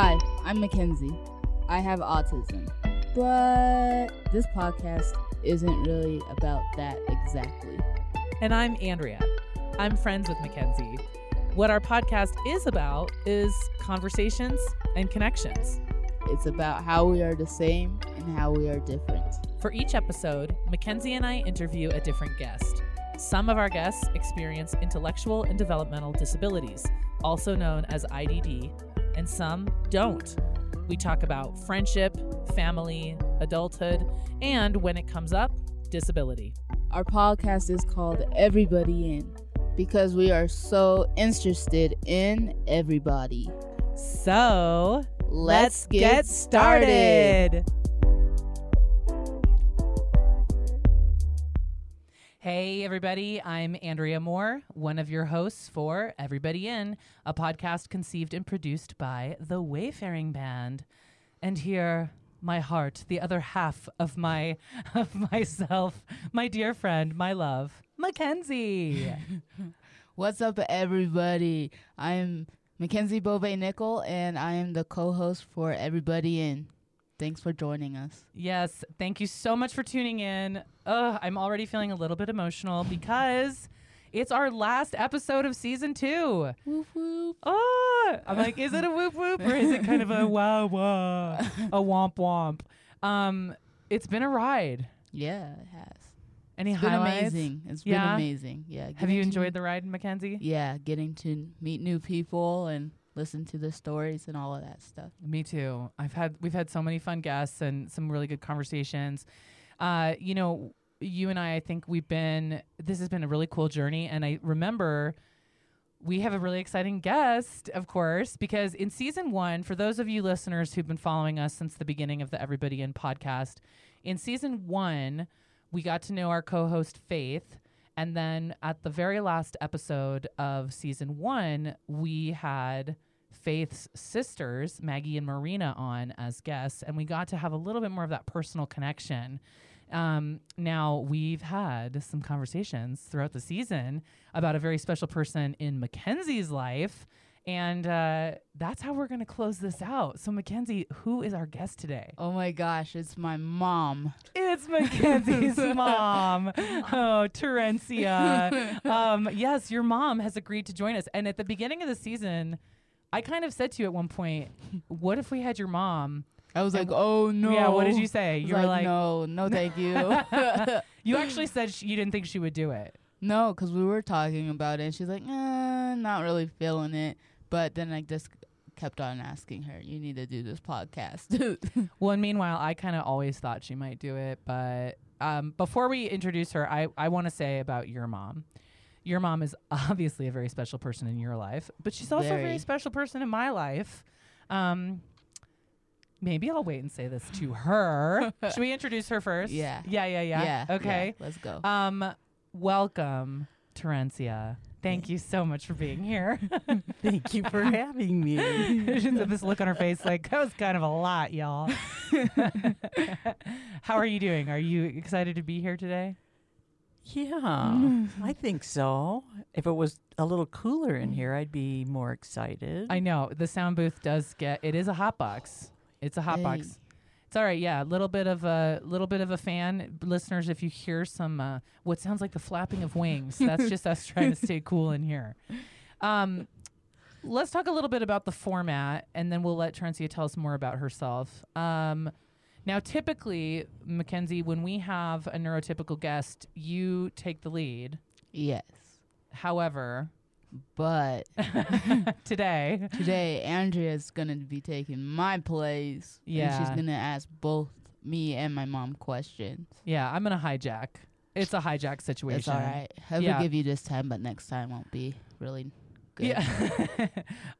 Hi, I'm Mackenzie. I have autism, but this podcast isn't really about that exactly. And I'm Andrea. I'm friends with Mackenzie. What our podcast is about is conversations and connections. It's about how we are the same and how we are different. For each episode, Mackenzie and I interview a different guest. Some of our guests experience intellectual and developmental disabilities, also known as IDD, and some don't. We talk about friendship, family, adulthood, and when it comes up, disability. Our podcast is called Everybody In because we are so interested in everybody. So let's get started. Hey, everybody. I'm Andrea Moore, one of your hosts for Everybody In, a podcast conceived and produced by the Wayfaring Band. And here, my heart, the other half of myself, my dear friend, my love, Mackenzie. What's up, everybody? I'm Mackenzie Bove Nickel, and I am the co-host for Everybody In. Thanks for joining us. Yes, thank you so much for tuning in. I'm already feeling a little bit emotional because it's our last episode of season 2. Whoop whoop. Oh, I'm like, is it a whoop whoop or is it kind of a wow wow, a womp womp? It's been a ride. Yeah, it has. Any highlights? Amazing. It's been amazing. Yeah. Have you enjoyed the ride, Mackenzie? Yeah, getting to meet new people and listen to the stories and all of that stuff. Me too. We've had so many fun guests and some really good conversations. You and I think this has been a really cool journey. And I remember we have a really exciting guest, of course, because in season 1, for those of you listeners who've been following us since the beginning of the Everybody In podcast, in season 1, we got to know our co-host Faith. And then at the very last episode of season 1, we had Faith's sisters, Maggie and Marina, on as guests, and we got to have a little bit more of that personal connection. Now, we've had some conversations throughout the season about a very special person in Mackenzie's life, and that's how we're going to close this out. So, Mackenzie, who is our guest today? Oh, my gosh, it's my mom. It's Mackenzie's mom. Oh, Terencia. Yes, your mom has agreed to join us. And at the beginning of the season, I kind of said to you at one point, what if we had your mom? I was like, oh, no. Yeah, what did you say? You were like, no, thank you. You actually said you didn't think she would do it. No, because we were talking about it. And she's like, not really feeling it. But then I just kept on asking her, you need to do this podcast. Well, and meanwhile, I kind of always thought she might do it. But before we introduce her, I want to say about your mom. Your mom is obviously a very special person in your life, but she's also a very special person in my life. Maybe I'll wait and say this to her. Should we introduce her first? Yeah. Okay. Yeah, let's go. Welcome, Terencia. Thank you so much for being here. Thank you for having me. This look on her face like, that was kind of a lot, y'all. How are you doing? Are you excited to be here today? Yeah, I think so. If it was a little cooler in here, I'd be more excited. I know. The sound booth it is a hot box. It's a hot box. It's all right, yeah. A little bit of a fan. Listeners, if you hear some what sounds like the flapping of wings, that's just us trying to stay cool in here. Let's talk a little bit about the format, and then we'll let Terencia tell us more about herself. Now, typically, Mackenzie, when we have a neurotypical guest, you take the lead. Yes. However, but today Andrea's gonna be taking my place. Yeah, and she's gonna ask both me and my mom questions. Yeah, I'm gonna hijack. It's a hijack situation. It's all right. I'll give you this time, but next time won't be really good. Yeah.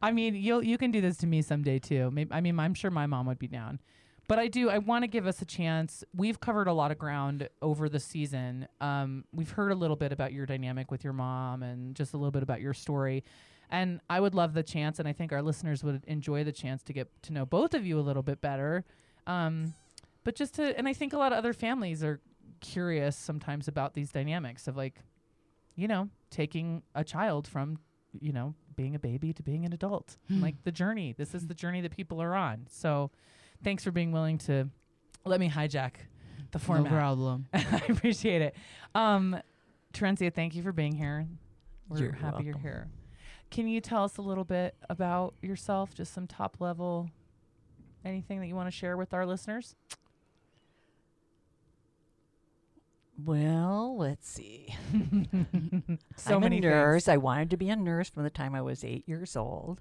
I mean, you can do this to me someday too. Maybe. I mean, I'm sure my mom would be down, but I want to give us a chance. We've covered a lot of ground over the season. We've heard a little bit about your dynamic with your mom and just a little bit about your story. And I would love the chance, and I think our listeners would enjoy the chance to get to know both of you a little bit better. And I think a lot of other families are curious sometimes about these dynamics of, like, taking a child from you know, being a baby to being an adult, like the journey. This is the journey that people are on. So thanks for being willing to let me hijack the format. No problem. I appreciate it. Terencia, thank you for being here. You're happy welcome. You're here. Can you tell us a little bit about yourself, just some top level, anything that you want to share with our listeners? Well, let's see. I'm a nurse. I wanted to be a nurse from the time I was 8 years old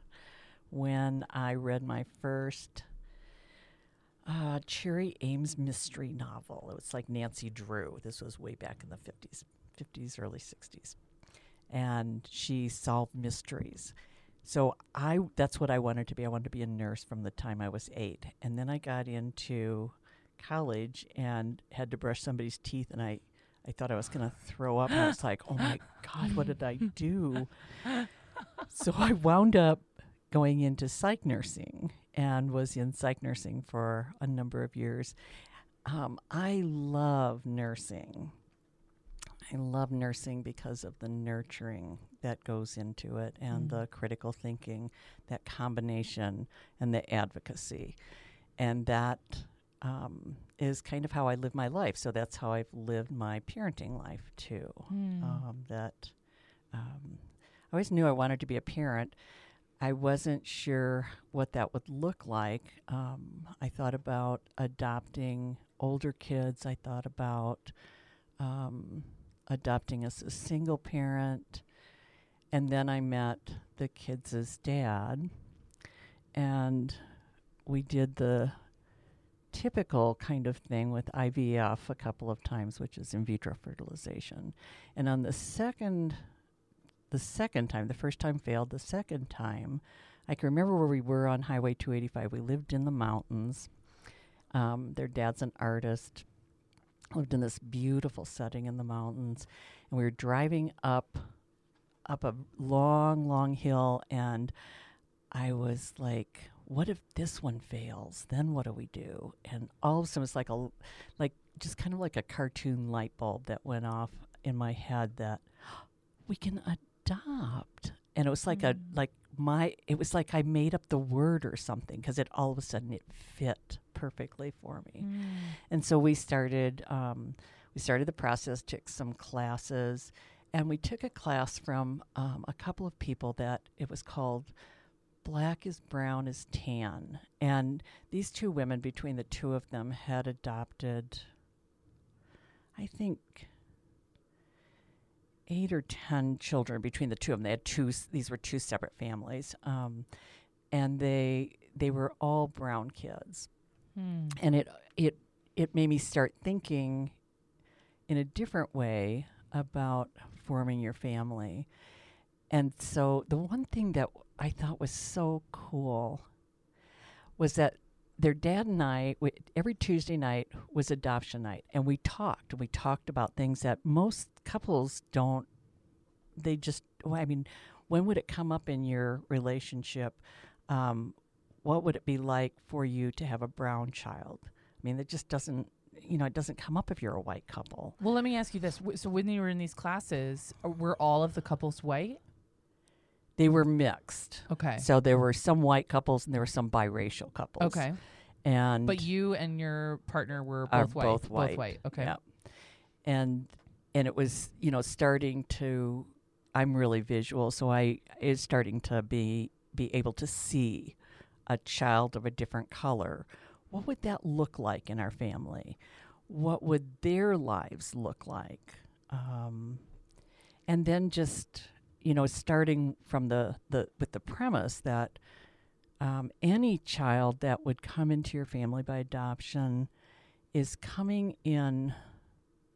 when I read my first Cherry Ames mystery novel. It was like Nancy Drew. This was way back in the 50s, early 60s. And she solved mysteries. So that's what I wanted to be. I wanted to be a nurse from the time I was 8. And then I got into college and had to brush somebody's teeth, and I thought I was going to throw up. And I was like, oh, my God, what did I do? So I wound up going into psych nursing and was in psych nursing for a number of years. I love nursing. I love nursing because of the nurturing that goes into it and the critical thinking, that combination, and the advocacy. And that is kind of how I live my life. So that's how I've lived my parenting life, too. I always knew I wanted to be a parent. I wasn't sure what that would look like. I thought about adopting older kids. I thought about adopting as a single parent. And then I met the kids' dad, and we did the typical kind of thing with IVF a couple of times, which is in vitro fertilization. And on the second time, the first time failed, the second time, I can remember where we were on Highway 285. We lived in the mountains. Their dad's an artist. Lived in this beautiful setting in the mountains, and we were driving up a long, long hill, and I was like, what if this one fails? Then what do we do? And all of a sudden, it's like just kind of like a cartoon light bulb that went off in my head that we can adopt. And it was like it was like I made up the word or something, because it all of a sudden it fit perfectly for me. And so we started the process, took some classes, and we took a class from a couple of people that it was called Black is Brown is Tan. And these two women, between the two of them, had adopted, I think, 8 or 10 children between the two of them. They had these were two separate families. And they were all brown kids. And it made me start thinking in a different way about forming your family. And so the one thing that I thought was so cool was that their dad and I, every Tuesday night was adoption night, and we talked about things that most couples don't. They just, when would it come up in your relationship? What would it be like for you to have a brown child? That just doesn't, it doesn't come up if you're a white couple. Well, let me ask you this. So when you were in these classes, were all of the couples white? They were mixed. Okay. So there were some white couples and there were some biracial couples. Okay. But you and your partner were both white. Both white. Okay. Yeah. And it was, starting to, I'm really visual, so it's starting to be able to see a child of a different color. What would that look like in our family? What would their lives look like? And then just, starting from with the premise that any child that would come into your family by adoption is coming in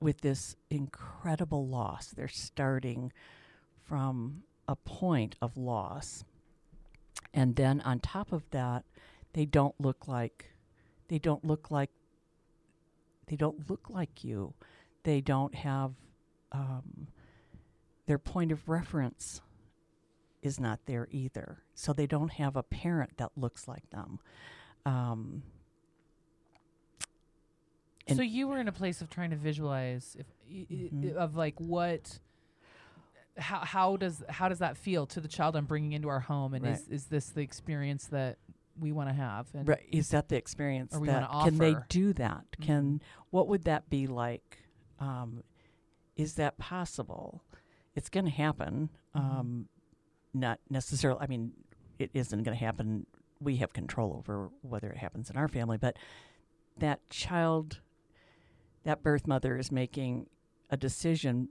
with this incredible loss. They're starting from a point of loss. And then on top of that, they don't look like you. They don't have their point of reference is not there either. So they don't have a parent that looks like them. So you were in a place of trying to visualize of like what how does that feel to the child I'm bringing into our home, and is this the experience that we want to have? And is that the experience that can they do that? Mm-hmm. What would that be like? Is that possible? It's going to happen. Mm-hmm. Not necessarily. I mean, it isn't going to happen. We have control over whether it happens in our family, but that child, that birth mother is making a decision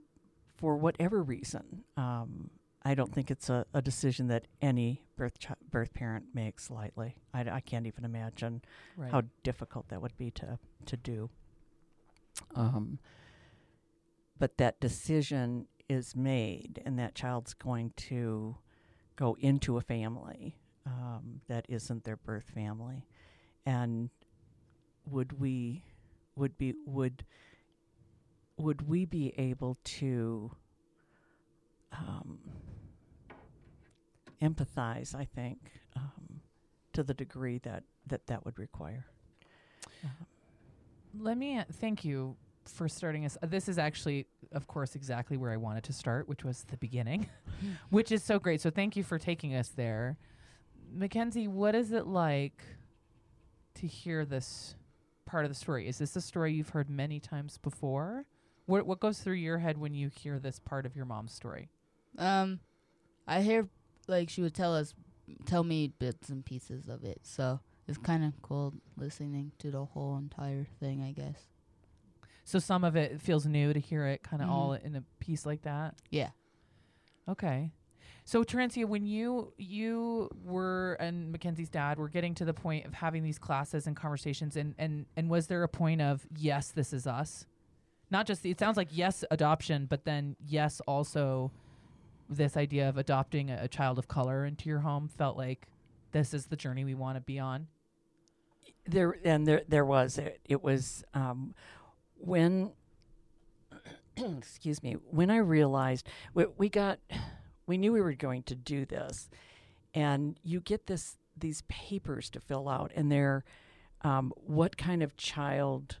for whatever reason. I don't think it's a decision that any birth parent makes lightly. I can't even imagine how difficult that would be to do. But that decision is made, and that child's going to go into a family that isn't their birth family. And would we be able to empathize, I think, to the degree that would require. Let me thank you for starting us. This is actually, of course, exactly where I wanted to start, which was the beginning, which is so great. So thank you for taking us there. Mackenzie, what is it like to hear this part of the story? Is this a story you've heard many times before? What goes through your head when you hear this part of your mom's story? I hear, like, she would tell me bits and pieces of it. So it's kind of cool listening to the whole entire thing, I guess. So some of it feels new to hear it kind of all in a piece like that? Yeah. Okay. So, Terencia, when you were and Mackenzie's dad were getting to the point of having these classes and conversations, and was there a point of, yes, this is us? Not just, it sounds like yes, adoption, but then yes, also this idea of adopting a child of color into your home felt like this is the journey we want to be on. There was when, excuse me, when I realized we knew we were going to do this, and you get these papers to fill out, and they're, what kind of child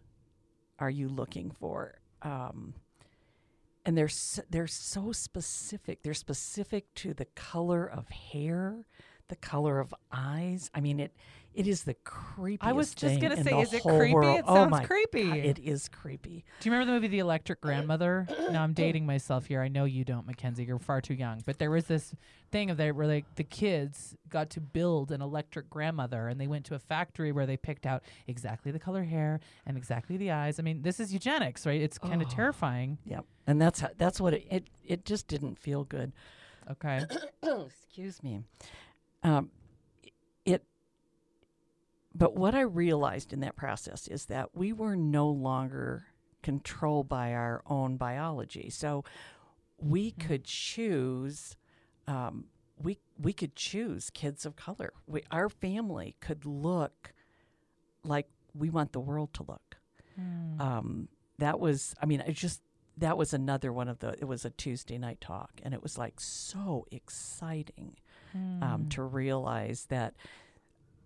are you looking for? And they're so specific. They're specific to the color of hair, the color of eyes. I mean, it is the creepiest. I was just gonna say, is it creepy? World. It sounds creepy. God, it is creepy. Do you remember the movie The Electric Grandmother? Now I'm dating myself here. I know you don't, Mackenzie. You're far too young. But there was this thing of there where like the kids got to build an electric grandmother, and they went to a factory where they picked out exactly the color hair and exactly the eyes. I mean, this is eugenics, right? It's kind of terrifying. Yep. And that's what it just didn't feel good. Okay. Excuse me. But what I realized in that process is that we were no longer controlled by our own biology. So we could choose, we could choose kids of color. Our family could look like we want the world to look. That was another one of it was a Tuesday night talk, and it was like so exciting. To realize that,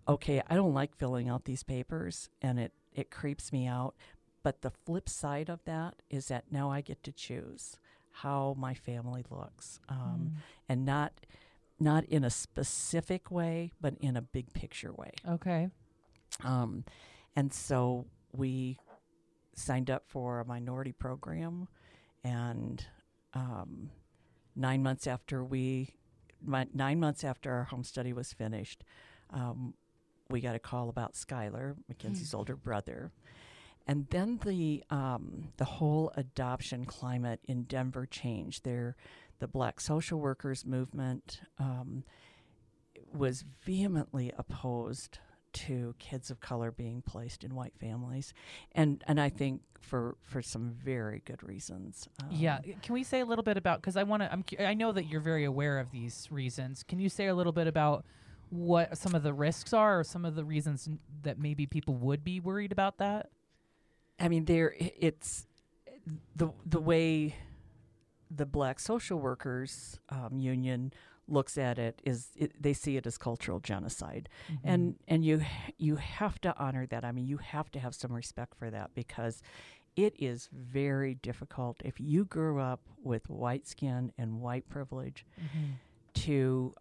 okay, I don't like filling out these papers, and it creeps me out. But the flip side of that is that now I get to choose how my family looks, and not in a specific way, but in a big picture way. Okay. And so we signed up for a minority program, and 9 months after 9 months after our home study was finished, we got a call about Skyler, Mackenzie's older brother. And then the whole adoption climate in Denver changed. The Black social workers movement was vehemently opposed to kids of color being placed in white families. And I think for some very good reasons. Yeah. Can we say a little bit about, because I know that you're very aware of these reasons. Can you say a little bit about what some of the risks are, or some of the reasons that maybe people would be worried about that? I mean, it's the way the Black social workers union looks at it is they see it as cultural genocide, and you have to honor that. I mean, you have to have some respect for that, because It is very difficult if you grew up with white skin and white privilege mm-hmm. to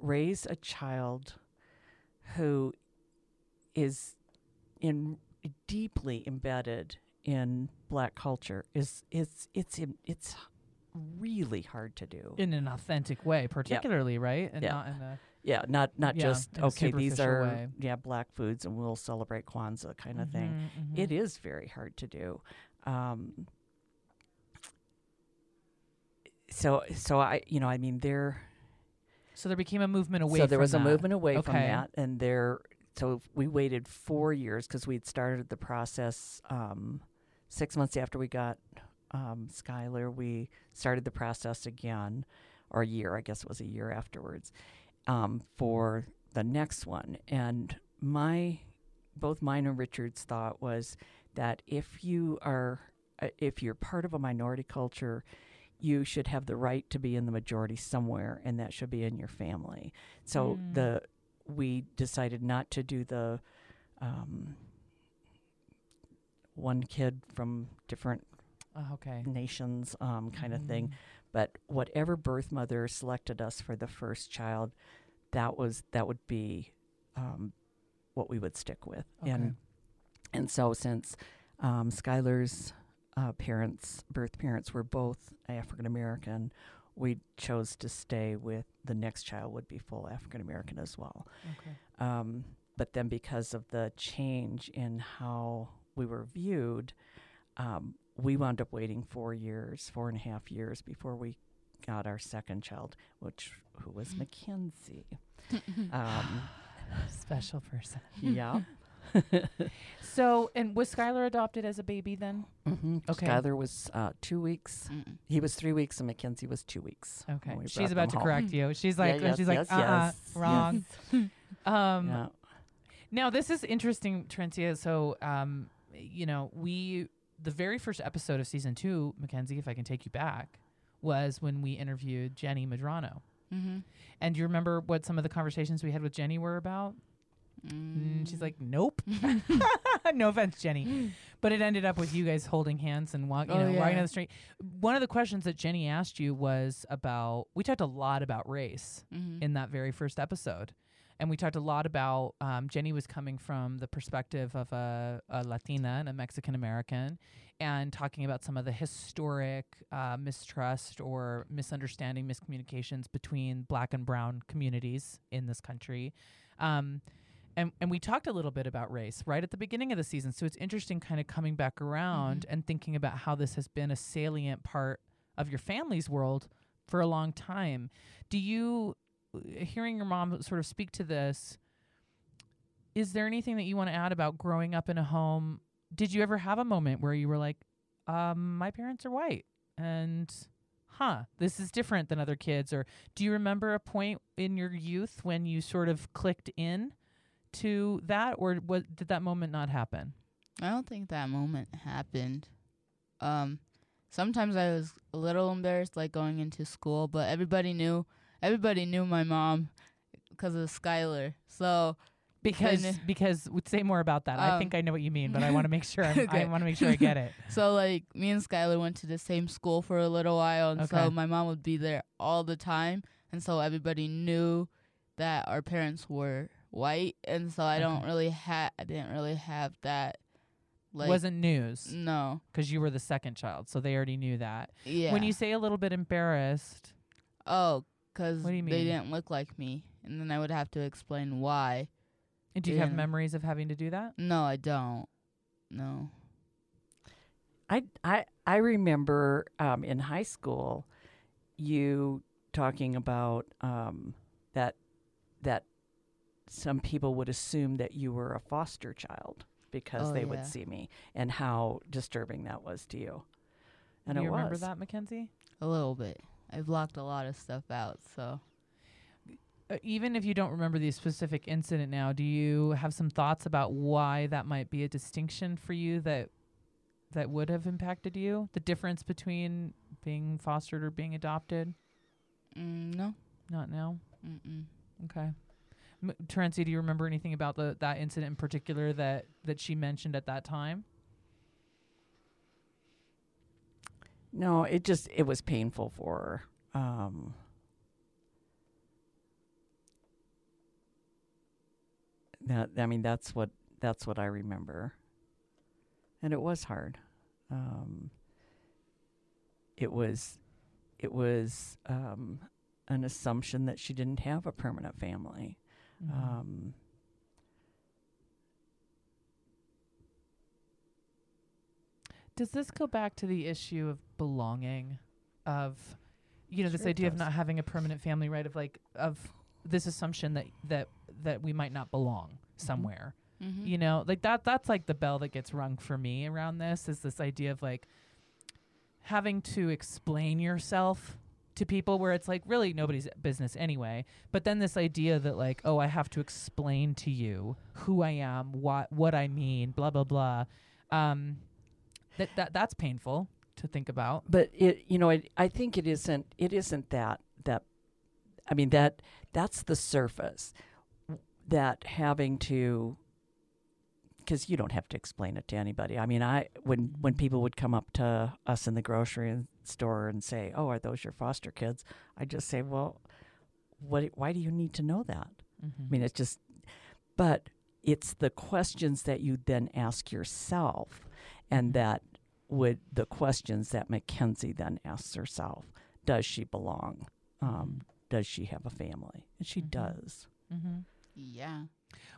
raise a child who is in deeply embedded in Black culture. It's really hard to do in an authentic way, particularly, right? And not in a just okay, these are way. Black foods and we'll celebrate Kwanzaa kind of thing. Mm-hmm. It is very hard to do. So there became a movement away from that. So there was a movement away from that, and so we waited 4 years because we'd started the process 6 months after we got Skyler. We started the process again, or a year, I guess it was a year afterwards, for the next one. And both mine and Richard's thought was that if you're part of a minority culture, you should have the right to be in the majority somewhere, and that should be in your family. So we decided not to do the one kid from different nations kind of thing. But whatever birth mother selected us for the first child, that would be what we would stick with. Okay. And so since Skyler's birth parents were both African American, we chose to stay with the next child would be full African American as well. Okay. But then because of the change in how we were viewed, we wound up waiting 4.5 years before we got our second child, who was Mackenzie. Special person. Yeah. So, and was Skyler adopted as a baby then? Mm-hmm. Okay. Skyler was 2 weeks. Mm-mm. He was 3 weeks, and Mackenzie was 2 weeks. Okay. She's about to correct you. She's like, wrong. Yes. Yeah. Now this is interesting, Terencia. So, the very first episode of season 2, Mackenzie, if I can take you back, was when we interviewed Jenny Madrano. Mm-hmm. And do you remember what some of the conversations we had with Jenny were about? She's like, nope. No offense, Jenny. But it ended up with you guys holding hands and walking down the street. One of the questions that Jenny asked you was we talked a lot about race in that very first episode. And we talked a lot about, Jenny was coming from the perspective of a Latina and a Mexican American, and talking about some of the historic mistrust or misunderstanding, miscommunications between Black and brown communities in this country. And we talked a little bit about race right at the beginning of the season. So it's interesting kind of coming back around and thinking about how this has been a salient part of your family's world for a long time. Do you, hearing your mom sort of speak to this, is there anything that you want to add about growing up in a home? Did you ever have a moment where you were like, my parents are white and this is different than other kids? Or do you remember a point in your youth when you sort of clicked in to that, or did that moment not happen? I don't think that moment happened. Sometimes I was a little embarrassed, like going into school, but everybody knew my mom because of Skyler. So because we'd say more about that. I think I know what you mean, but I want to make sure I want to make sure I get it. So like me and Skyler went to the same school for a little while, and so my mom would be there all the time, and so everybody knew that our parents were white, and so I didn't really have that. Like, wasn't news. No, because you were the second child, so they already knew that. Yeah. When you say a little bit embarrassed, because they didn't look like me, and then I would have to explain why. And do you have memories of having to do that? No, I don't. No. I remember in high school you talking about that some people would assume that you were a foster child because they would see me, and how disturbing that was to you. And you remember that, Mackenzie? A little bit. I've blocked a lot of stuff out, so. Even if you don't remember the specific incident now, do you have some thoughts about why that might be a distinction for you that would have impacted you? The difference between being fostered or being adopted? No. Not now? Mm-mm. Okay. Terencia, do you remember anything about that incident in particular that she mentioned at that time? No, it was painful for her. I mean, that's what I remember. And it was hard. It was an assumption that she didn't have a permanent family. Mm-hmm. Does this go back to the issue of belonging, of, you know, this idea of not having a permanent family, right? Of like, of this assumption that we might not belong somewhere, mm-hmm. you know, like that's like the bell that gets rung for me around this, is this idea of like having to explain yourself to people, where it's like really nobody's business anyway. But then this idea that like, oh, I have to explain to you who I am, what I mean, blah, blah, blah. That's painful to think about. But I think it isn't that. I mean, that's the surface, that having to, because you don't have to explain it to anybody. I mean, when people would come up to us in the grocery store and say, "Oh, are those your foster kids?" I just say, "Well, why do you need to know that?" Mm-hmm. I mean, but it's the questions that you then ask yourself. And that would the questions that Mackenzie then asks herself: does she belong? Does she have a family? And she mm-hmm. does. Mm-hmm. Yeah.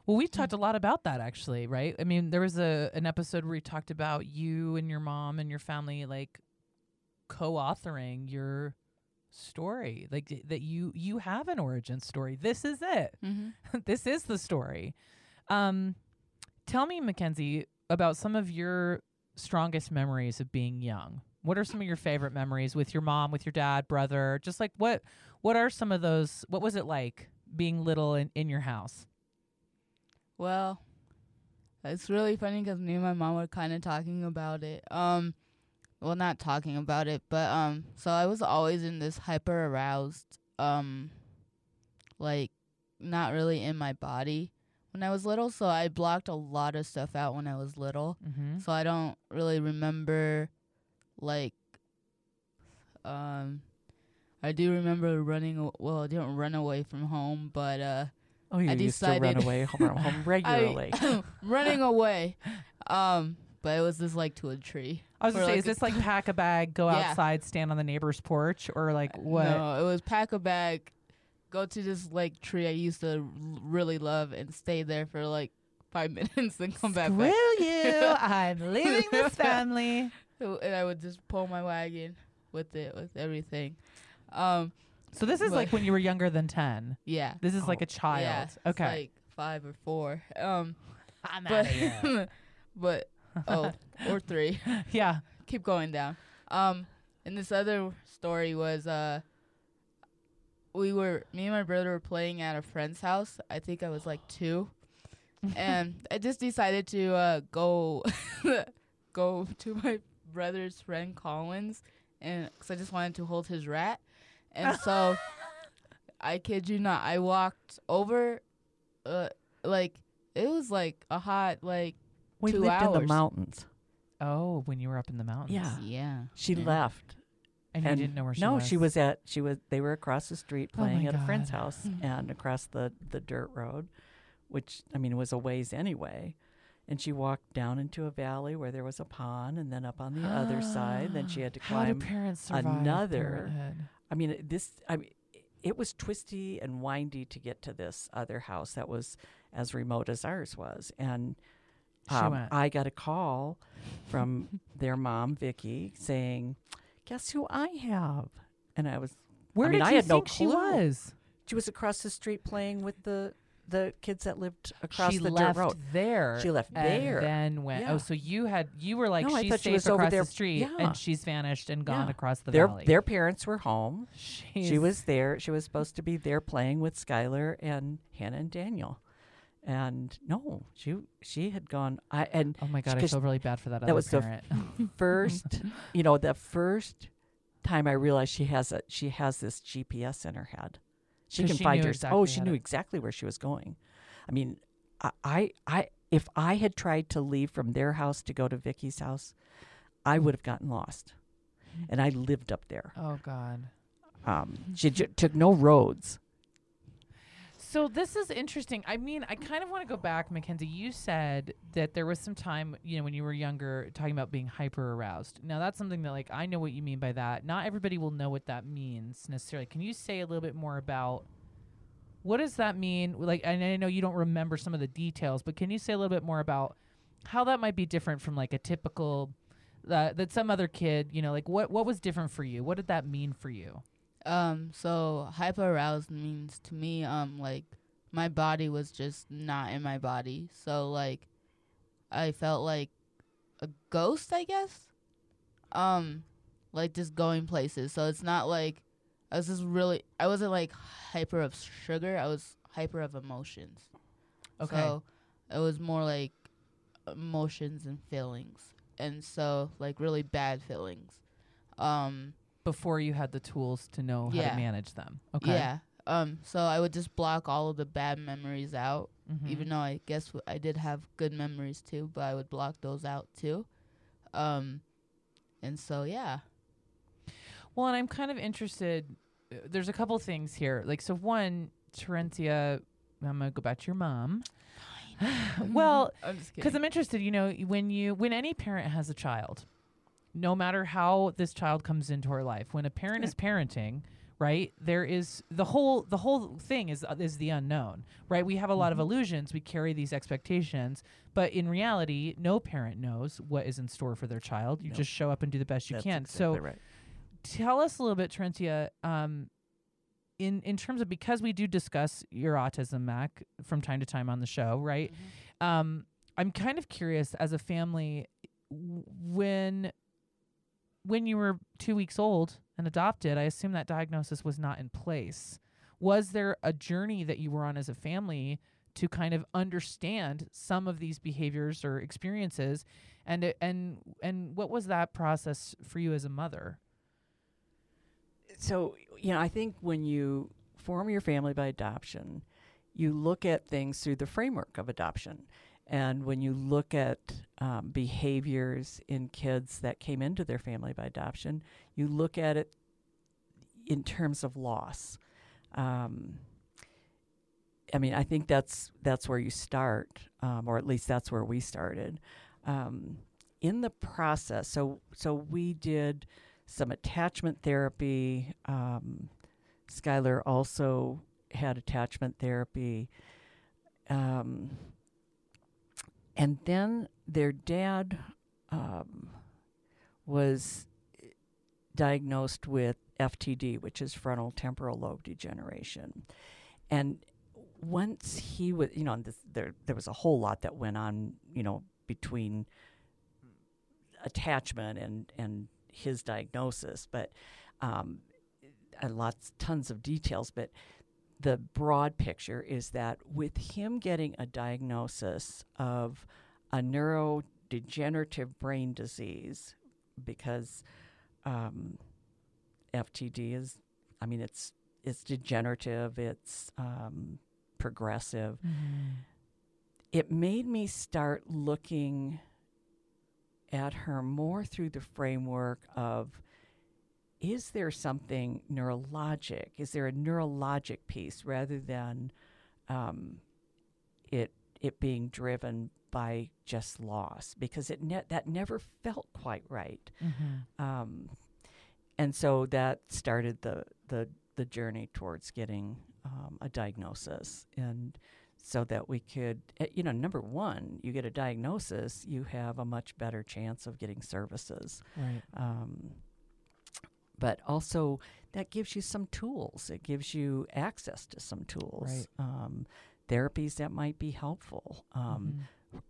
Well, we've talked a lot about that, actually, right? I mean, there was an episode where we talked about you and your mom and your family, like co-authoring your story, like that you have an origin story. This is it. Mm-hmm. This is the story. Tell me, Mackenzie, about some of your strongest memories of being young. What are some of your favorite memories with your mom, with your dad, brother? Just like what are some of those? What was it like being little in your house? Well, it's really funny because me and my mom were kind of talking about it. Well, not talking about it, but so I was always in this hyper aroused, like not really in my body when I was little, so I blocked a lot of stuff out when I was little. Mm-hmm. So I don't really remember, like, I do remember I didn't run away from home, but I decided to run away from home regularly. Running away. But it was just like to a tree. I was going to say, is this like pack a bag, go outside, stand on the neighbor's porch, or like what? No, it was pack a bag, go to this like tree I used to really love and stay there for like 5 minutes and come back. Screw you! I'm leaving this family. And I would just pull my wagon with everything. So this is like when you were younger than 10. Yeah. This is like a child. Yeah, okay. It's like 5 or 4. I'm out of here. But or 3. Yeah. Keep going down. And this other story was me and my brother were playing at a friend's house. I think I was like 2, and I just decided to go to my brother's friend Collins, and because I just wanted to hold his rat. And so, I kid you not, I walked over, like it was like a hot like we 2 hours. We lived in the mountains. Oh, when you were up in the mountains. Yeah, yeah. She left. And you didn't know where she was? No, they were across the street playing at a friend's house, mm-hmm. and across the dirt road, which, I mean, was a ways anyway. And she walked down into a valley where there was a pond, and then up on the other side. Then she had to climb another. It was twisty and windy to get to this other house that was as remote as ours was. And I got a call from their mom, Vicki, saying, "Guess who I have?" And I was, where I mean, did I you had think no clue. She was? She was across the street playing with the kids that lived across the dirt road. She left there. And then went. Yeah. Oh, so you were like, no, she's safe across the street, and she's vanished and gone across the valley. Their parents were home. She was there. She was supposed to be there playing with Skyler and Hannah and Daniel. And no, she had gone. Oh my God, I feel really bad for that other parent. That was the first, the first time I realized she has this GPS in her head. She can find her. Exactly, she knew exactly where she was going. I mean, if I had tried to leave from their house to go to Vicki's house, I would have gotten lost. and I lived up there. Oh, God. She took no roads. So this is interesting. I mean, I kind of want to go back, Mackenzie. You said that there was some time, you know, when you were younger, talking about being hyper aroused. Now that's something that, like, I know what you mean by that. Not everybody will know what that means necessarily. Can you say a little bit more about what does that mean? Like, and I know you don't remember some of the details, but can you say a little bit more about how that might be different from like a typical that some other kid, you know, like what was different for you? What did that mean for you? So hyperaroused means to me, like my body was just not in my body. So like I felt like a ghost, I guess. Like just going places. So it's not like I wasn't like hyper of sugar. I was hyper of emotions. Okay. So it was more like emotions and feelings. And so like really bad feelings. Before you had the tools to know how to manage them. Okay. Yeah. So I would just block all of the bad memories out, even though I guess I did have good memories too, but I would block those out too. And so, yeah. Well, and I'm kind of interested. There's a couple things here. Like, so one, Terencia, I'm going to go back to your mom. Well, because I'm interested, you know, when any parent has a child, no matter how this child comes into our life, when a parent is parenting, right, there is the whole thing is the unknown, right? We have a lot of illusions. We carry these expectations, but in reality, no parent knows what is in store for their child. You just show up and do the best you can. Exactly, so right. Tell us a little bit, Terencia, in terms of, because we do discuss your autism, Mac, from time to time on the show, right? I'm kind of curious, as a family, when you were 2 weeks old and adopted, I assume that diagnosis was not in place. Was there a journey that you were on as a family to kind of understand some of these behaviors or experiences? And what was that process for you as a mother? So, you know, I think when you form your family by adoption, you look at things through the framework of adoption. And when you look at behaviors in kids that came into their family by adoption, you look at it in terms of loss. I mean, I think that's where you start, or at least that's where we started. In the process, so we did some attachment therapy. Skyler also had attachment therapy. And then their dad was diagnosed with FTD, which is frontal temporal lobe degeneration. And once he was, you know, there was a whole lot that went on, you know, between attachment and his diagnosis, but tons of details. But the broad picture is that with him getting a diagnosis of a neurodegenerative brain disease, because FTD is, I mean, it's degenerative, it's progressive. It made me start looking at her more through the framework of, is there something neurologic? Is there a neurologic piece rather than it being driven by just loss? Because that never felt quite right. And so that started the journey towards getting a diagnosis. And so that we could, you know, number one, you get a diagnosis, you have a much better chance of getting services. Right. But also, that gives you some tools. It gives you access to some tools, right. Therapies that might be helpful.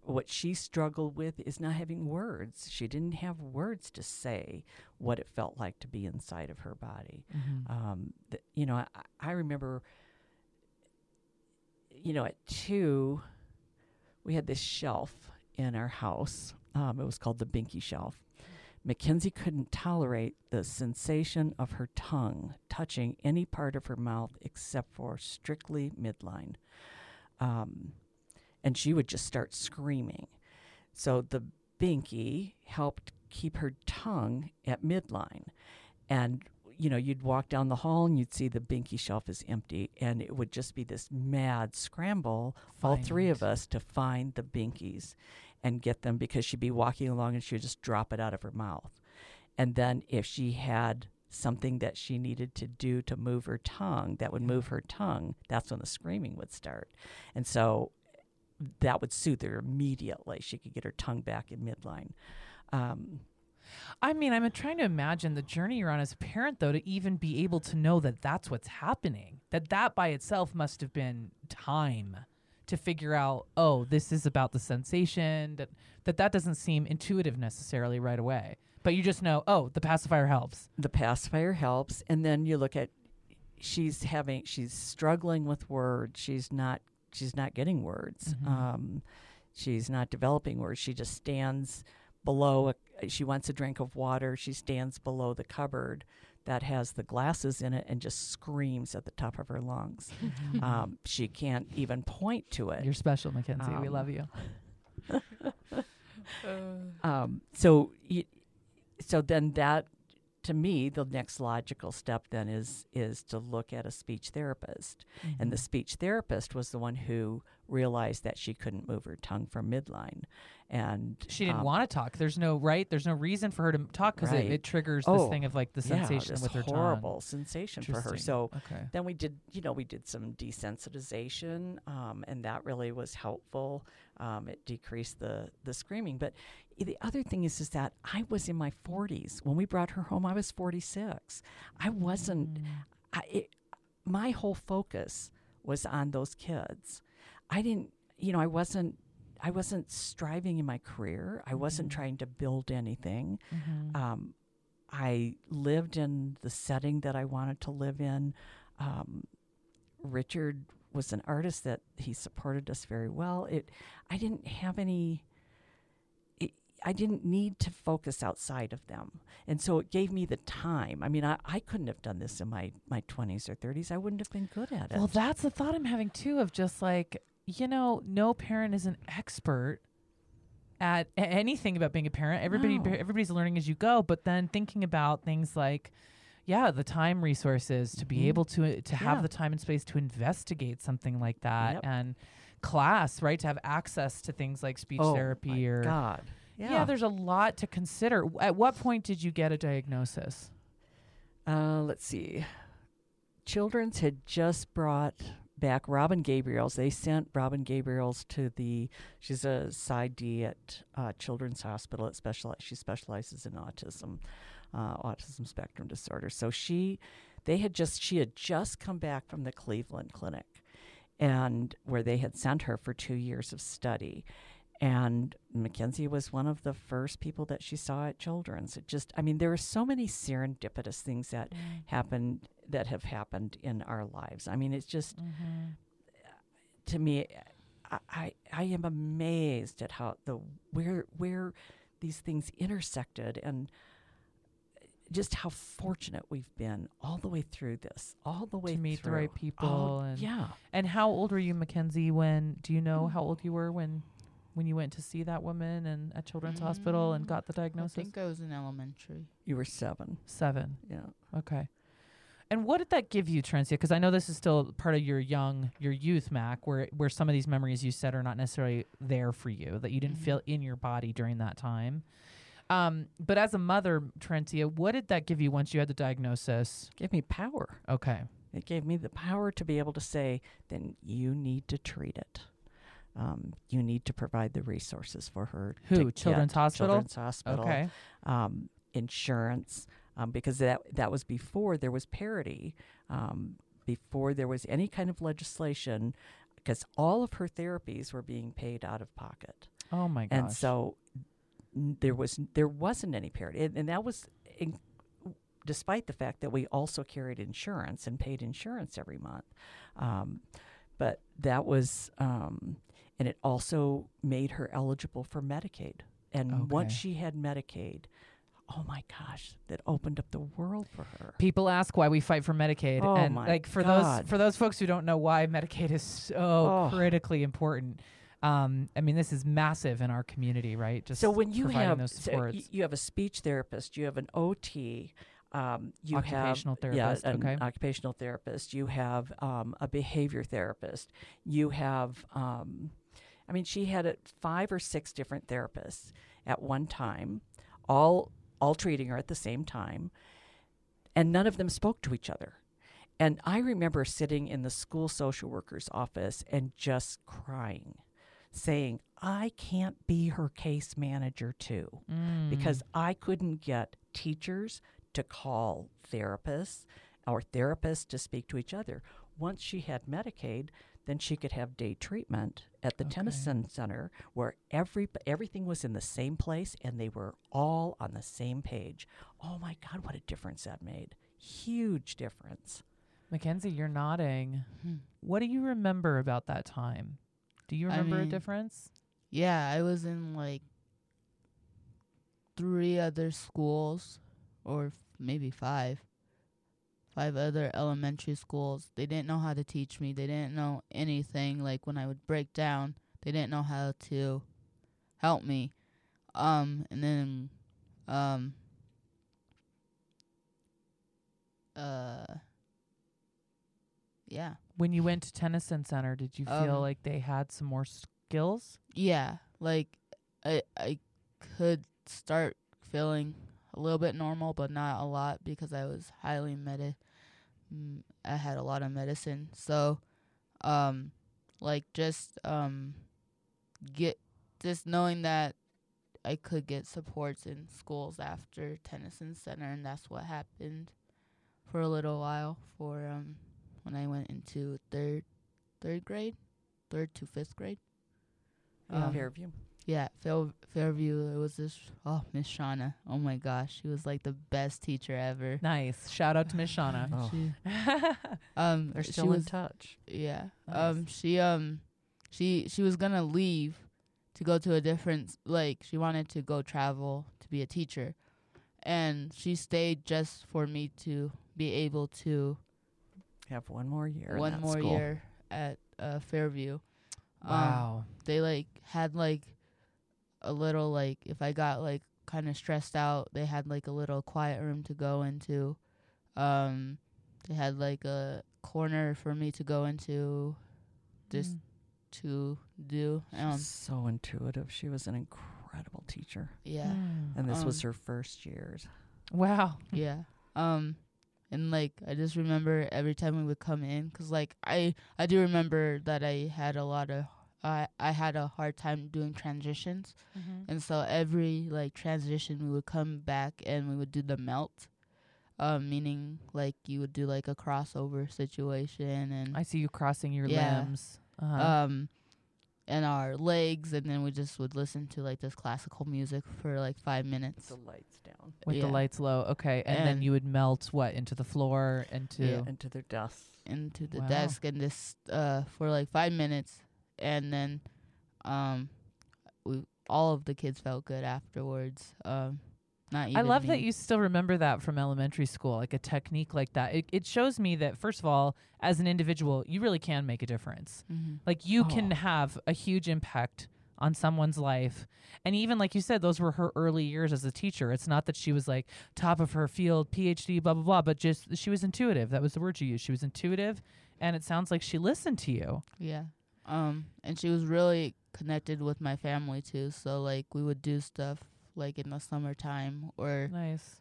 What she struggled with is not having words. She didn't have words to say what it felt like to be inside of her body. You know, I remember, you know, at 2, we had this shelf in our house. It was called the Binky shelf. Mackenzie couldn't tolerate the sensation of her tongue touching any part of her mouth except for strictly midline. And she would just start screaming. So the binky helped keep her tongue at midline. And, you know, you'd walk down the hall and you'd see the binky shelf is empty, and it would just be this mad scramble, all three of us, to find the binkies and get them, because she'd be walking along and she would just drop it out of her mouth. And then if she had something that she needed to do to move her tongue, that would move her tongue, that's when the screaming would start. And so that would soothe her immediately. She could get her tongue back in midline. I mean, I'm trying to imagine the journey you're on as a parent, though, to even be able to know that that's what's happening, that that by itself must have been time to figure out, oh, this is about the sensation, that doesn't seem intuitive necessarily right away. But you just know, oh, the pacifier helps. The pacifier helps. And then you look at, she's struggling with words. She's not getting words. Mm-hmm. She's not developing words. She just stands below, she wants a drink of water. She stands below the cupboard that has the glasses in it and just screams at the top of her lungs. She can't even point to it. You're special, Mackenzie. We love you. So then that, to me, the next logical step then is to look at a speech therapist. Mm-hmm. And the speech therapist was the one who realized that she couldn't move her tongue from midline. And she didn't want to talk. There's no reason for her to talk, because it triggers this thing of like the sensation with her tongue. This horrible sensation for her. So then we did some desensitization, and that really was helpful. It decreased the screaming. But the other thing is that I was in my 40s. When we brought her home, I was 46. I wasn't, my whole focus was on those kids. I wasn't striving in my career. I wasn't trying to build anything. Mm-hmm. I lived in the setting that I wanted to live in. Richard was an artist that he supported us very well. I didn't need to focus outside of them. And so it gave me the time. I mean, I couldn't have done this in my 20s or 30s. I wouldn't have been good at it. Well, that's the thought I'm having too, of just like, you know, no parent is an expert at anything about being a parent. Everybody's learning as you go. But then thinking about things like, the time resources to be able to have the time and space to investigate something like that, and class, right, to have access to things like speech therapy or God. Yeah, there's a lot to consider. At what point did you get a diagnosis? Let's see. Children's had just brought back Robin Gabriels. They sent Robin Gabriels to she's a PsyD at Children's Hospital. She specializes in autism, autism spectrum disorder. So she had just come back from the Cleveland Clinic, and where they had sent her for 2 years of study. And Mackenzie was one of the first people that she saw at Children's. There were so many serendipitous things that happened, that have happened in our lives. I mean, it's just, to me, I am amazed at how where these things intersected, and just how fortunate we've been all the way through this, all the way to meet the right people. And how old were you, Mackenzie? Do you know how old you were when you went to see that woman and at Children's Hospital and got the diagnosis? I think I was in elementary. You were seven. Yeah. Okay. And what did that give you, Terencia? Because I know this is still part of your youth, Mac, where some of these memories you said are not necessarily there for you, that you didn't feel in your body during that time. But as a mother, Terencia, what did that give you once you had the diagnosis? It gave me power. Okay. It gave me the power to be able to say, then you need to treat it. You need to provide the resources for her. Who? Children's Hospital? Children's Hospital. Okay. Insurance. Because that was before there was parity, before there was any kind of legislation, because all of her therapies were being paid out of pocket. Oh, my gosh. And so there wasn't any parity. And that was despite the fact that we also carried insurance and paid insurance every month. But that was... and it also made her eligible for Medicaid. And once she had Medicaid, oh my gosh, that opened up the world for her. People ask why we fight for Medicaid. Oh, and like for God. Those folks who don't know why Medicaid is so critically important, I mean, this is massive in our community, right? Just so when you have those supports. So you have a speech therapist, you have an OT, you occupational have therapist, yeah, an okay. occupational therapist, you have a behavior therapist, you have, I mean, she had 5 or 6 different therapists at one time, all treating her at the same time, and none of them spoke to each other. And I remember sitting in the school social worker's office and just crying, saying, I can't be her case manager too, because I couldn't get teachers to call therapists or therapists to speak to each other. Once she had Medicaid, then she could have day treatment at the Tennyson Center, where everything was in the same place and they were all on the same page. Oh my God, what a difference that made. Huge difference. Mackenzie, you're nodding. What do you remember about that time? Do you remember a difference? Yeah, I was in like 3 other schools, or maybe 5. 5 other elementary schools. They didn't know how to teach me. They didn't know anything. Like when I would break down, they didn't know how to help me. And then yeah. When you went to Tennyson Center, did you feel like they had some more skills? Yeah, like I could start feeling a little bit normal, but not a lot, because I was highly I had a lot of medicine. So, like just just knowing that I could get supports in schools after Tennyson Center, and that's what happened for a little while for when I went into third to 5th grade. Fairview. Yeah, Fairview. It was this, Miss Shauna. Oh my gosh, she was like the best teacher ever. Nice. Shout out to Miss Shauna. They're still in touch. Yeah. Nice. She was gonna leave to go to a different, like she wanted to go travel to be a teacher, and she stayed just for me to be able to have one more year. One more year at Fairview. Wow. They like had like a little, like if I got like kind of stressed out, they had like a little quiet room to go into. They had like a corner for me to go into, just to do. She's so intuitive. She was an incredible teacher. Yeah. And this was her first years. Wow. Yeah. And, like, I just remember every time we would come in, because, like, I do remember that I had a lot of, I had a hard time doing transitions. Mm-hmm. And so every, like, transition, we would come back and we would do the melt, meaning, like, you would do, like, a crossover situation. And I see you crossing your limbs. Uh-huh. And our legs, and then we just would listen to, like, this classical music for, like, 5 minutes. With the lights down. With the lights low, okay. And then you would melt, what, into the floor, into the desk. Into the desk, and this, for, like, 5 minutes. And then all of the kids felt good afterwards. Not even I love me. That you still remember that from elementary school, like a technique like that. It shows me that, first of all, as an individual, you really can make a difference. Mm-hmm. Like you can have a huge impact on someone's life. And even like you said, those were her early years as a teacher. It's not that she was like top of her field, PhD, blah, blah, blah, but just she was intuitive. That was the word you used. She was intuitive. And it sounds like she listened to you. Yeah. And she was really connected with my family too. So like we would do stuff like in the summertime, or nice.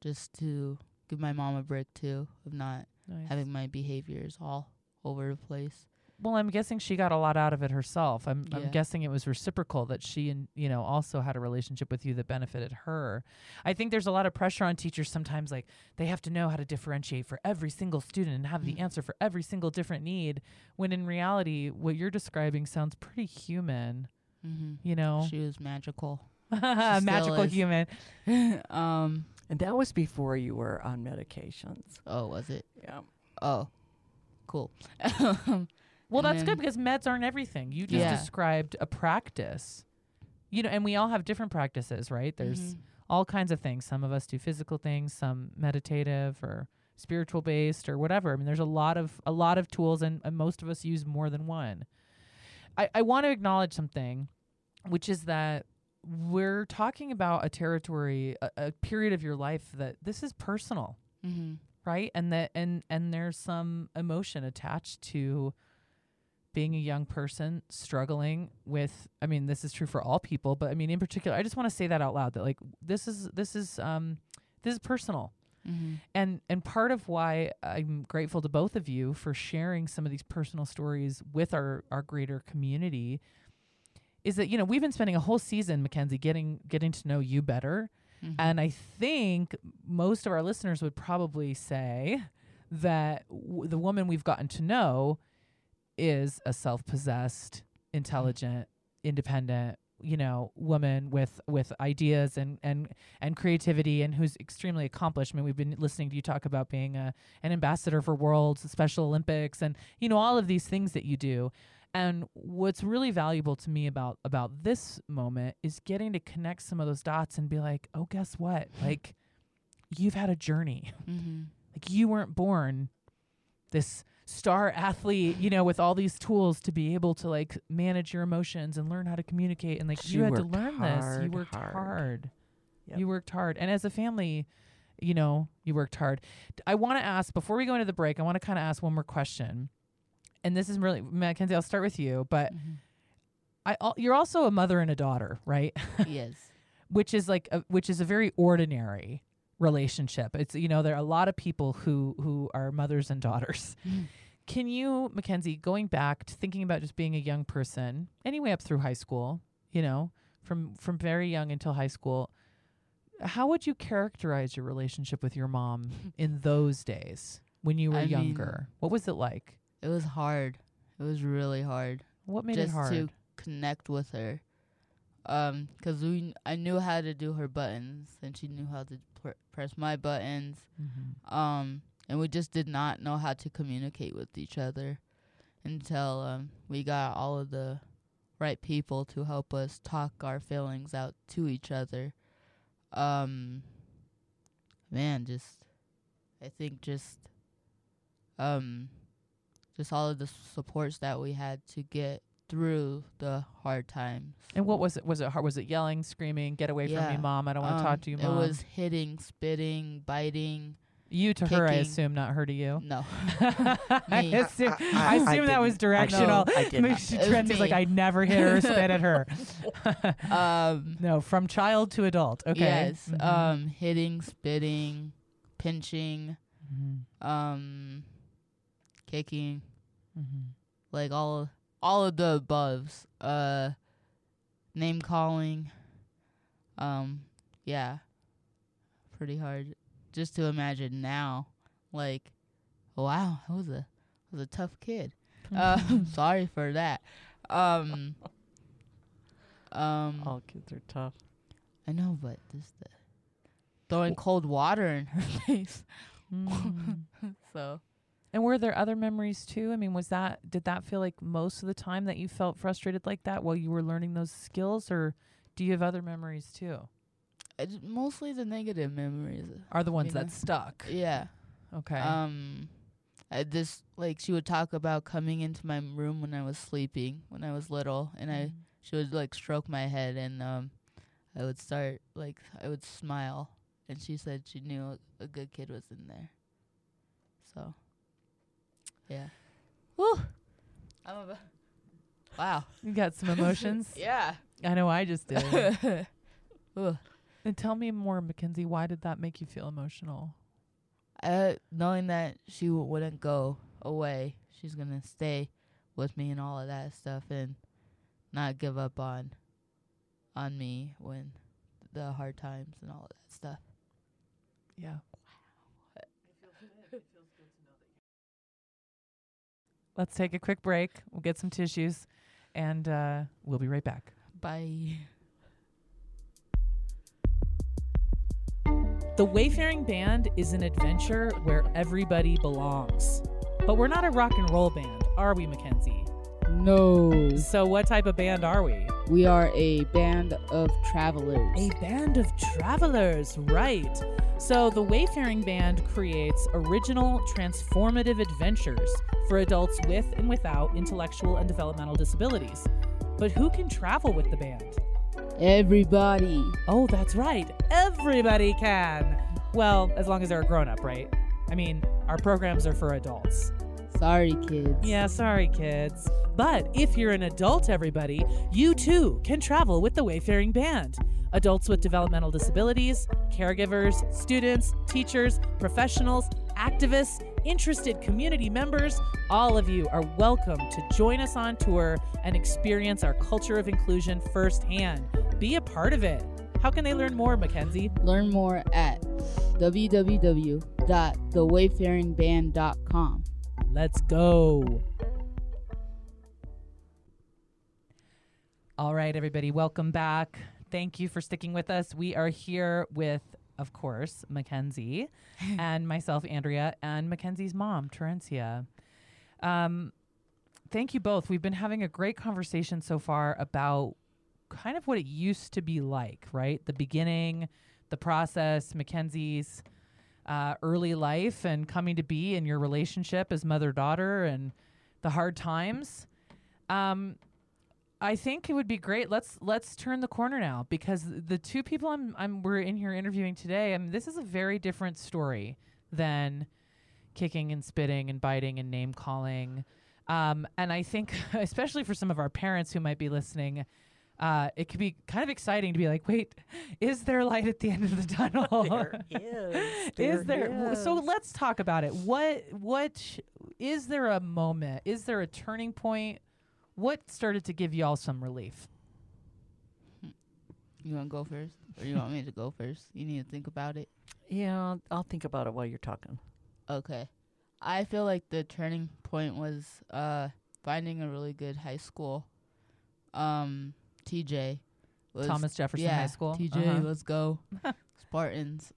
Just to give my mom a break too of not having my behaviors all over the place. Well, I'm guessing she got a lot out of it herself. I'm guessing it was reciprocal, that she also had a relationship with you that benefited her. I think there's a lot of pressure on teachers sometimes, like they have to know how to differentiate for every single student and have the answer for every single different need, when in reality what you're describing sounds pretty human. You know, she was magical. Magical human. And that was before you were on medications. Oh, was it? Yeah. Oh, cool. Well, that's good, because meds aren't everything. You just described a practice, you know, and we all have different practices, right? There's all kinds of things. Some of us do physical things, some meditative or spiritual based or whatever. I mean, there's a lot of tools, and most of us use more than one. I want to acknowledge something, which is that we're talking about a territory, a period of your life that this is personal, mm-hmm. right? And that, and there's some emotion attached to being a young person struggling with, I mean, this is true for all people, but I mean, in particular, I just want to say that out loud, that like, this is personal. Mm-hmm. And part of why I'm grateful to both of you for sharing some of these personal stories with our greater community is that, you know, we've been spending a whole season, Mackenzie, getting to know you better. Mm-hmm. And I think most of our listeners would probably say that the woman we've gotten to know is a self-possessed, intelligent, independent, you know, woman with ideas and creativity and who's extremely accomplished. I mean, we've been listening to you talk about being an ambassador for Worlds, Special Olympics, and, you know, all of these things that you do. And what's really valuable to me about this moment is getting to connect some of those dots and be like, oh, guess what? Like, you've had a journey. Mm-hmm. Like, you weren't born this star athlete, you know, with all these tools to be able to like manage your emotions and learn how to communicate. And like, you had to learn this. You worked hard. Yep. You worked hard. And as a family, you know, you worked hard. I want to ask, before we go into the break, I want to kind of ask one more question. And this is really, Mackenzie, I'll start with you, but mm-hmm. You're also a mother and a daughter, right? Yes. which is a very ordinary relationship. It's, you know, there are a lot of people who are mothers and daughters. Mm. Can you, Mackenzie, going back to thinking about just being a young person, anyway up through high school, you know, from very young until high school, how would you characterize your relationship with your mom in those days when you were younger? What was it like? It was hard. It was really hard. What made it hard? Just to connect with her. Because I knew how to do her buttons, and she knew how to press my buttons. Mm-hmm. And we just did not know how to communicate with each other until we got all of the right people to help us talk our feelings out to each other. Just all of the supports that we had to get through the hard times. And what was it? Was it hard? Was it yelling, screaming, get away from me, Mom? I don't want to talk to you, Mom. It was hitting, spitting, biting. You to kicking. Her, I assume, not her to you. No. I assume that was directional. Trent is like, I never hit her or spit at her. No, from child to adult. Okay. Yes. Mm-hmm. Hitting, spitting, pinching, mm-hmm. Kicking. Mm-hmm. Like all of the aboves, name calling, pretty hard just to imagine now. Like, wow, I was a tough kid. Sorry for that. All kids are tough. I know, but just throwing cold water in her face. Mm-hmm. So. And were there other memories too? I mean, did that feel like most of the time that you felt frustrated like that while you were learning those skills, or do you have other memories too? Mostly the negative memories are the ones that stuck. Yeah. Okay. She would talk about coming into my room when I was sleeping, when I was little, and she would like stroke my head, and I would start like, I would smile, and she said she knew a good kid was in there. So. Yeah. Woo. Wow. You got some emotions? Yeah. I know I just did. And tell me more, Mackenzie, why did that make you feel emotional? Knowing that she wouldn't go away. She's going to stay with me and all of that stuff and not give up on me when the hard times and all of that stuff. Yeah. Let's take a quick break. We'll get some tissues, and we'll be right back. Bye. The Wayfaring Band is an adventure where everybody belongs. But we're not a rock and roll band, are we, Mackenzie? No. So what type of band are we? We are a band of travelers. A band of travelers, right. So the Wayfaring Band creates original, transformative adventures for adults with and without intellectual and developmental disabilities. But who can travel with the band? Everybody. Oh, that's right. Everybody can. Well, as long as they're a grown-up, right? I mean, our programs are for adults. Sorry, kids. Yeah, sorry, kids. But if you're an adult, everybody, you too can travel with the Wayfaring Band. Adults with developmental disabilities, caregivers, students, teachers, professionals, activists, interested community members, all of you are welcome to join us on tour and experience our culture of inclusion firsthand. Be a part of it. How can they learn more, Mackenzie? Learn more at www.thewayfaringband.com. Let's go. All right, everybody, welcome back. Thank you for sticking with us. We are here with, of course, Mackenzie and myself, Andrea, and Mackenzie's mom, Terencia. Thank you both. We've been having a great conversation so far about kind of what it used to be like, right? The beginning, the process, Mackenzie's early life and coming to be in your relationship as mother-daughter and the hard times. I think it would be great. Let's turn the corner now, because the two people we're in here interviewing today, I mean, this is a very different story than kicking and spitting and biting and name calling. And I think especially for some of our parents who might be listening, it could be kind of exciting to be like, wait, is there light at the end of the tunnel? There is. So let's talk about it. What is there a moment? Is there a turning point? What started to give y'all some relief? You want to go first? Or you want me to go first? You need to think about it. Yeah, I'll think about it while you're talking. Okay. I feel like the turning point was finding a really good high school. TJ. Thomas Jefferson High School. TJ, let's go. Spartans.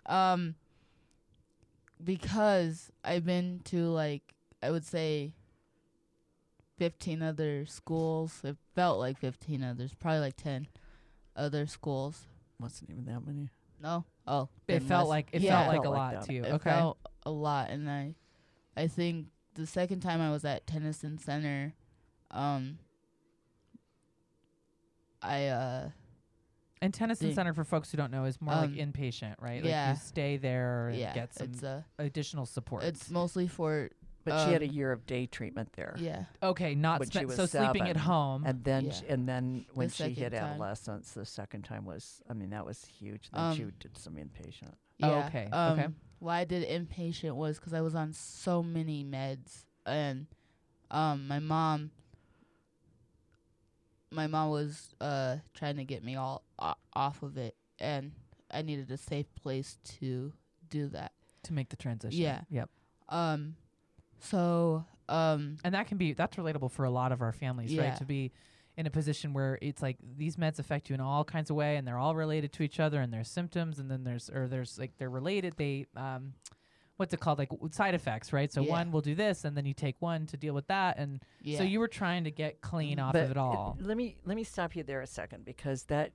Because I've been to, like, I would say 15 other schools. It felt like 15 others. Probably like 10 other schools. Wasn't even that many. No? Oh. It felt like a lot, too. It felt a lot. And I think the second time I was at Tennyson Center, and Tennyson Center, for folks who don't know, is more like inpatient, right? Yeah. Like you stay there and get some additional support. It's mostly for... But she had a year of day treatment there. Yeah. Okay, so sleeping at home. And then when she hit adolescence, the second time was, I mean, that was huge. Then she did some inpatient. Yeah. Oh, okay. Okay. Why I did inpatient was because I was on so many meds, and my mom... My mom was trying to get me all off of it, and I needed a safe place to do that. To make the transition. Yeah. Yep. And that's relatable for a lot of our families, right? To be in a position where it's like these meds affect you in all kinds of ways, and they're all related to each other, and there's symptoms, and then there's like they're related. They what's it called? Like side effects, right? So one will do this, and then you take one to deal with that, and so you were trying to get clean off of it all. Let me stop you there a second, because that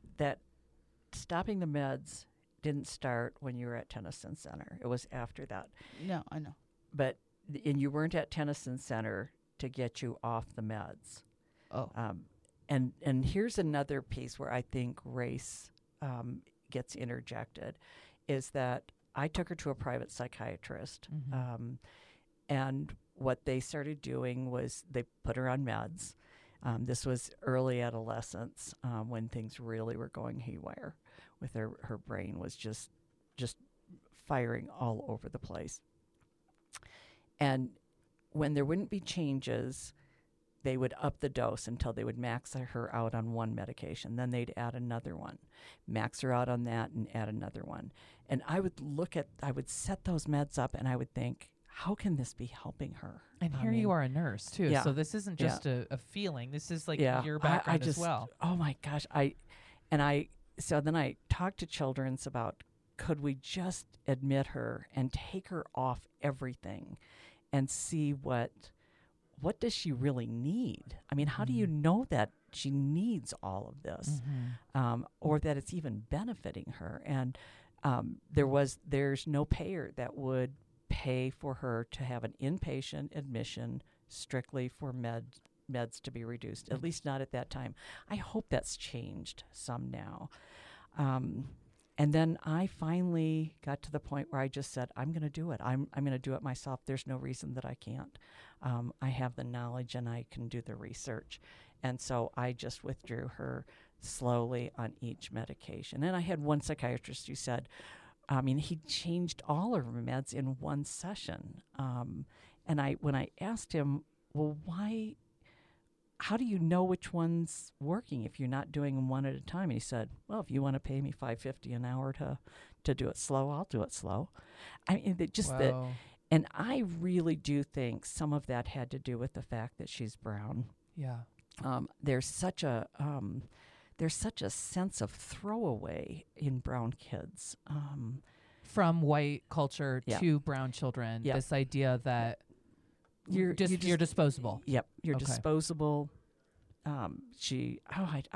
stopping the meds didn't start when you were at Tennyson Center. It was after that. No, I know. But and you weren't at Tennyson Center to get you off the meds. Oh. And here's another piece where I think race gets interjected, is that I took her to a private psychiatrist, and what they started doing was they put her on meds. This was early adolescence, when things really were going haywire with her brain was just firing all over the place. And when there wouldn't be changes, they would up the dose until they would max her out on one medication. Then they'd add another one, max her out on that and add another one. And I would set those meds up, and I would think, how can this be helping her? And you are a nurse too. Yeah. So this isn't just a feeling. This is like your background as well. Oh my gosh. So then I talked to Children's about, could we just admit her and take her off everything and see what does she really need? I mean, how do you know that she needs all of this, or that it's even benefiting her. And there's no payer that would pay for her to have an inpatient admission strictly for meds to be reduced, at least not at that time. I hope that's changed some now. And then I finally got to the point where I just said, I'm going to do it. I'm going to do it myself. There's no reason that I can't. I have the knowledge and I can do the research. And so I just withdrew her slowly on each medication. And I had one psychiatrist who said, he changed all of her meds in one session. And when I asked him, well, why, how do you know which one's working if you're not doing them one at a time? And he said, well, if you want to pay me $5.50 an hour to do it slow, I'll do it slow. I mean, and I really do think some of that had to do with the fact that she's brown. Yeah. There's such a sense of throwaway in brown kids. From white culture to brown children, this idea that you're disposable. Yep, you're disposable. I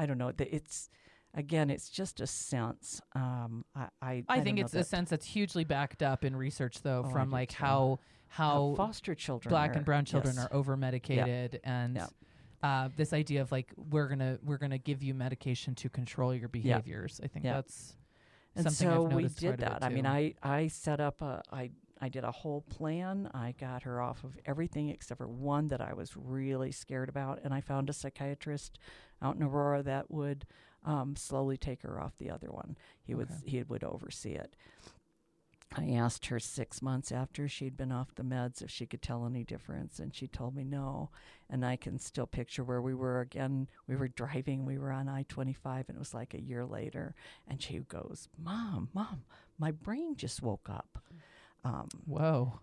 don't know. It's just a sense. I think it's a sense that's hugely backed up in research, though, from like how foster children, Black and brown children, are over medicated and. Yep. This idea of like we're gonna give you medication to control your behaviors. I think that's something I've noticed. And so we did that. I mean, I set up I did a whole plan. I got her off of everything except for one that I was really scared about, and I found a psychiatrist out in Aurora that would slowly take her off the other one. He would oversee it. I asked her 6 months after she'd been off the meds if she could tell any difference, and she told me no. And I can still picture where we were again. We were driving. We were on I-25, and it was like a year later. And she goes, Mom, my brain just woke up. Whoa.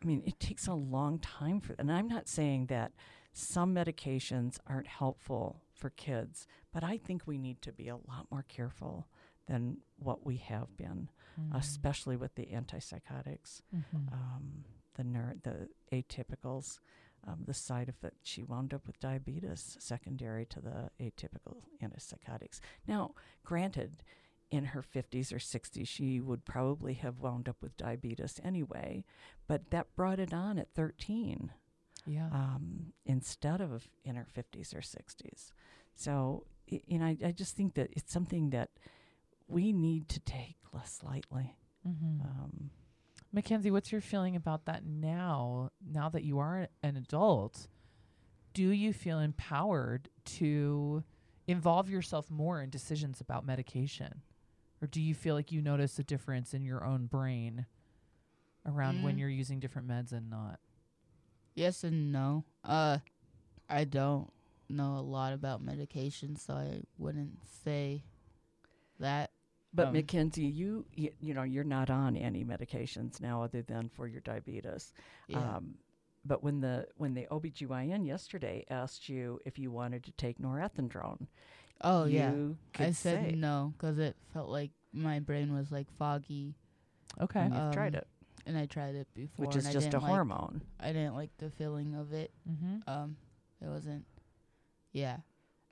I mean, it takes a long time for that. And I'm not saying that some medications aren't helpful for kids, but I think we need to be a lot more careful than what we have been, especially with the antipsychotics, the atypicals, the side effect. She wound up with diabetes secondary to the atypical antipsychotics. Now, granted, in her 50s or 60s, she would probably have wound up with diabetes anyway, but that brought it on at 13 instead of in her 50s or 60s. So, I just think that it's something that we need to take less lightly. Mackenzie, what's your feeling about that now? Now that you are an adult, do you feel empowered to involve yourself more in decisions about medication? Or do you feel like you notice a difference in your own brain around when you're using different meds and not? Yes and no. I don't know a lot about medication, so I wouldn't say that. But Mackenzie, you're not on any medications now other than for your diabetes. Yeah. But when the OBGYN yesterday asked you if you wanted to take norethindrone, I said no because it felt like my brain was like foggy. Okay, and you've tried it, and I tried it before, which is just a hormone. I didn't like the feeling of it. It wasn't. Yeah,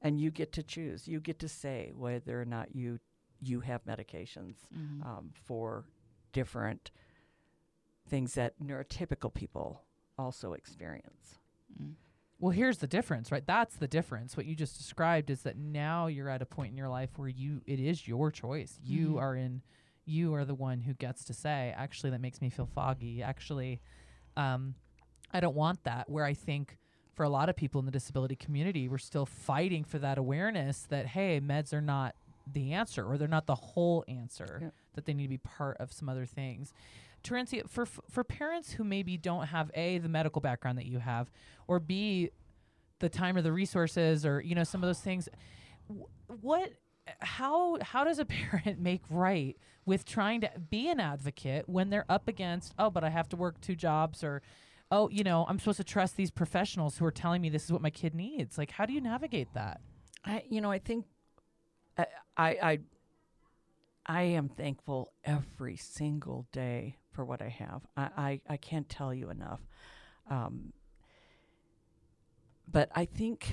and you get to choose. You get to say whether or not you have medications for different things that neurotypical people also experience. Well, here's the difference, right? That's the difference. What you just described is that now you're at a point in your life where it is your choice. You are the one who gets to say, actually, that makes me feel foggy. Actually, I don't want that. Where I think for a lot of people in the disability community, we're still fighting for that awareness that, hey, meds are not the answer, or they're not the whole answer, that they need to be part of some other things. Terencia, for parents who maybe don't have A, the medical background that you have, or B, the time or the resources, or, some of those things, how does a parent make right with trying to be an advocate when they're up against, but I have to work 2 jobs, or, I'm supposed to trust these professionals who are telling me this is what my kid needs. Like, how do you navigate that? I think I am thankful every single day for what I have. I can't tell you enough. But I think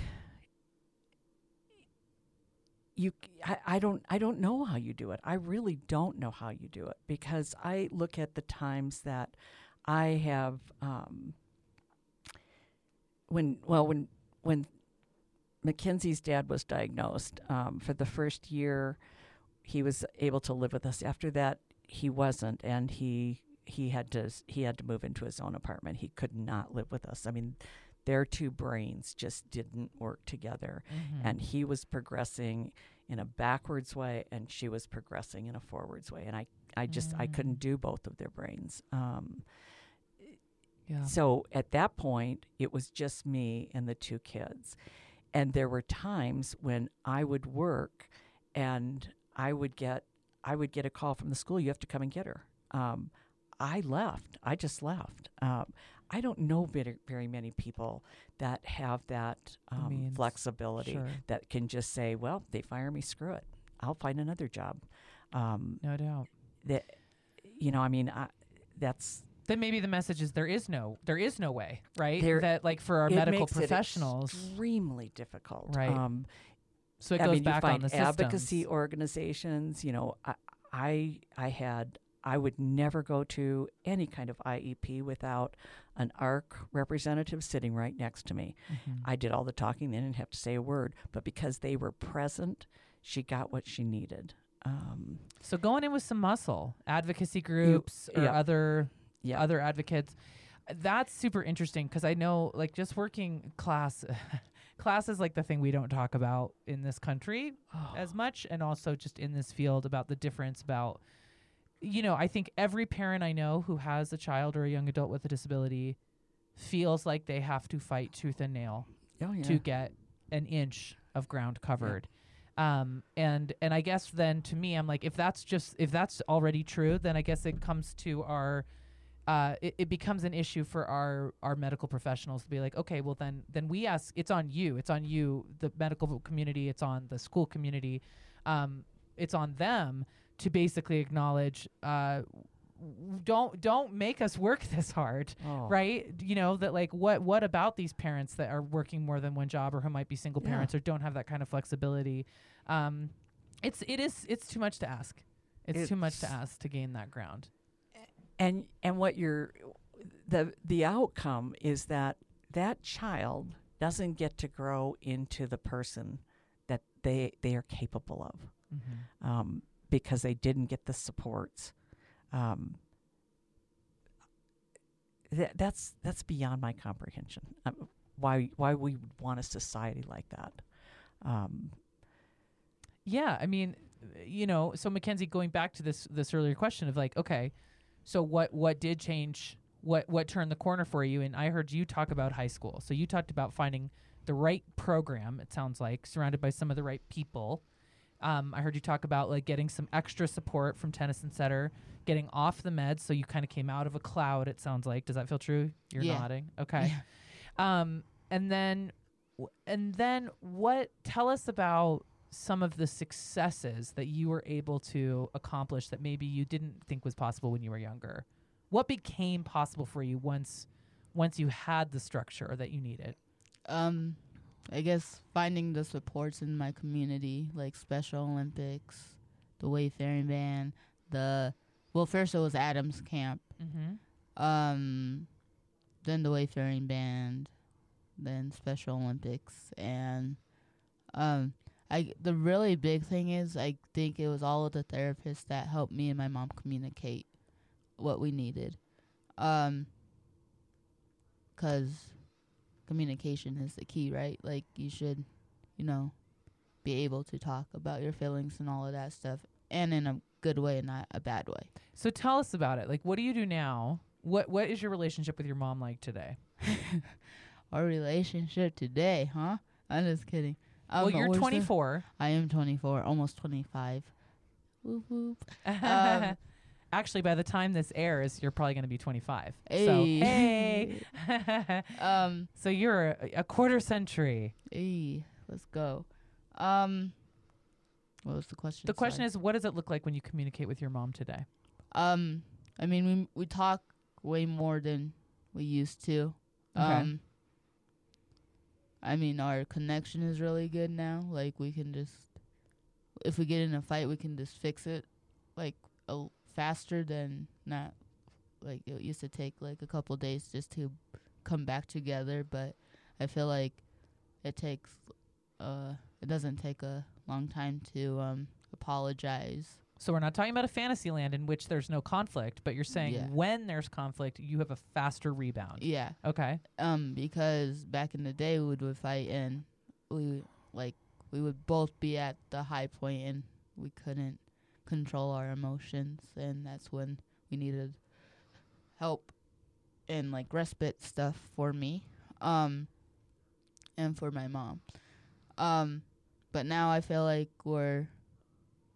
I don't know how you do it. I really don't know how you do it, because I look at the times that I have when Mackenzie's dad was diagnosed, for the first year he was able to live with us. After that he wasn't, and he had to move into his own apartment. He could not live with us. I mean, their two brains just didn't work together. Mm-hmm. And he was progressing in a backwards way, and she was progressing in a forwards way. And I couldn't do both of their brains. Yeah. So at that point, it was just me and the two kids. And there were times when I would work and I would get a call from the school, you have to come and get her. I left. I just left. I don't know very many people that have that flexibility, sure, that can just say, well, they fire me, screw it. I'll find another job. No doubt. That, you know, I mean, that's... Then maybe the message is there is no way, right? That, like, for our medical professionals... It's extremely difficult. Right. So it goes back on the systems. Advocacy organizations, you know, I would never go to any kind of IEP without an ARC representative sitting right next to me. Mm-hmm. I did all the talking. They didn't have to say a word. But because they were present, she got what she needed. So going in with some muscle, advocacy groups or other advocates, that's super interesting, because I know, like, just working class... Class is like the thing we don't talk about in this country as much, and also just in this field about the difference about... You know, I think every parent I know who has a child or a young adult with a disability feels like they have to fight tooth and nail to get an inch of ground covered. Yeah. And I guess then, to me, I'm like, if that's already true, then I guess it comes to our, it becomes an issue for our medical professionals to be like, okay, well then we ask, it's on you, the medical community, it's on the school community, it's on them to basically acknowledge, don't make us work this hard, right? You know, that, like, what about these parents that are working more than one job, or who might be single parents, or don't have that kind of flexibility? It's too much to ask. It's too much to ask to gain that ground. And what the outcome is that child doesn't get to grow into the person that they are capable of. Mm-hmm. Because they didn't get the supports. That's beyond my comprehension. Why we want a society like that? Yeah, I mean, you know. So Mackenzie, going back to this earlier question of, like, okay, so what did change? What turned the corner for you? And I heard you talk about high school. So you talked about finding the right program. It sounds like, surrounded by some of the right people. I heard you talk about, like, getting some extra support from Tennyson Center, getting off the meds, so you kind of came out of a cloud, it sounds like. Does that feel true? You're nodding. Okay. Yeah. And then what, tell us about some of the successes that you were able to accomplish that maybe you didn't think was possible when you were younger. What became possible for you once you had the structure that you needed? I guess finding the supports in my community, like Special Olympics, the Wayfaring Band, first it was Adams Camp, mm-hmm. Then the Wayfaring Band, then Special Olympics, and the really big thing is, I think it was all of the therapists that helped me and my mom communicate what we needed, 'cause communication is the key, right? Like, you should, you know, be able to talk about your feelings and all of that stuff, and in a good way and not a bad way. So tell us about it. Like, what do you do now? What is your relationship with your mom like today? Our relationship today, huh? I'm just kidding. Well, you're 24. I am 24, almost 25. Whoop, whoop. Actually, by the time this airs, you're probably going to be 25. Hey. So, hey. So you're a quarter century. Hey, let's go. What was the question? The question is, what does it look like when you communicate with your mom today? I mean, we talk way more than we used to. Okay. I mean, our connection is really good now. Like, we can just if we get in a fight, we can just fix it, like, faster than not. Like, it used to take, like, a couple days just to come back together, but I feel like it takes, it doesn't take a long time to apologize. So we're not talking about a fantasy land in which there's no conflict, but you're saying when there's conflict, you have a faster rebound. Yeah. Okay. Because back in the day, we would fight, and we would both be at the high point, and we couldn't control our emotions, and that's when we needed help and, like, respite stuff for me and for my mom. But now I feel like we're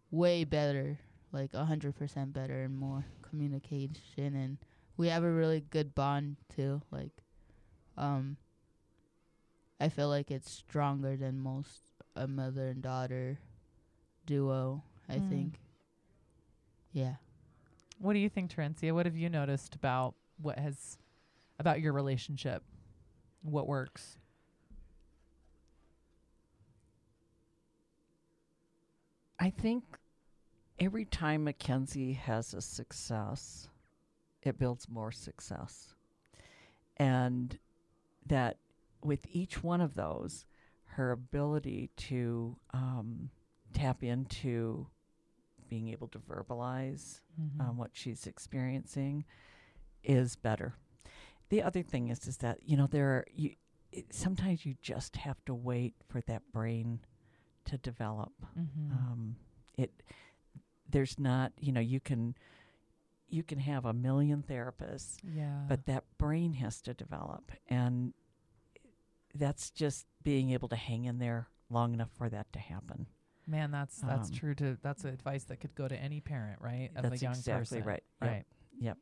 way better, like 100% better, and more communication, and we have a really good bond too. Like, I feel like it's stronger than most a mother and daughter duo. I think, yeah. What do you think, Terencia? What have you noticed about about your relationship? What works? I think every time Mackenzie has a success, it builds more success. And that with each one of those, her ability to tap into being able to verbalize what she's experiencing is better. The other thing is that, you know, sometimes you just have to wait for that brain to develop. There's not, you know, you can have a million therapists, but that brain has to develop, and that's just being able to hang in there long enough for that to happen. Man, that's true. That's advice that could go to any parent, right? Of a young person, right? Yep. Right. Yep.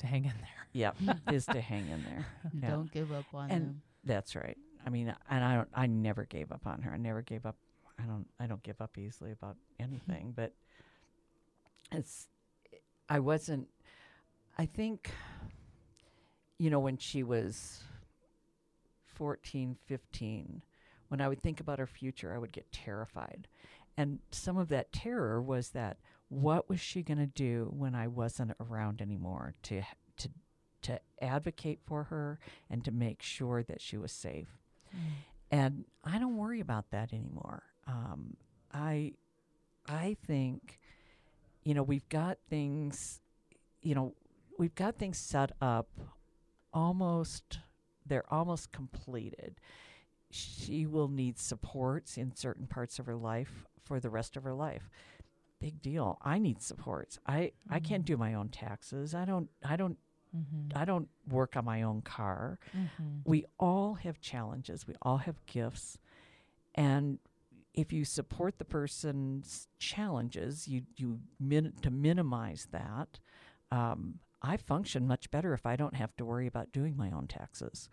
To hang in there. Yep, is to hang in there. Yeah. Don't give up on them. That's right. I mean, and I never gave up on her. I never gave up. I don't give up easily about anything, but I think, you know, when she was 14, 15, when I would think about her future, I would get terrified. And some of that terror was that what was she going to do when I wasn't around anymore to advocate for her and to make sure that she was safe. And I don't worry about that anymore. I think, you know, we've got things set up almost, they're almost completed. She will need supports in certain parts of her life for the rest of her life. Big deal. I need supports. I can't do my own taxes. I don't work on my own car. We all have challenges. We all have gifts. And if you support the person's challenges, to minimize that. I function much better if I don't have to worry about doing my own taxes.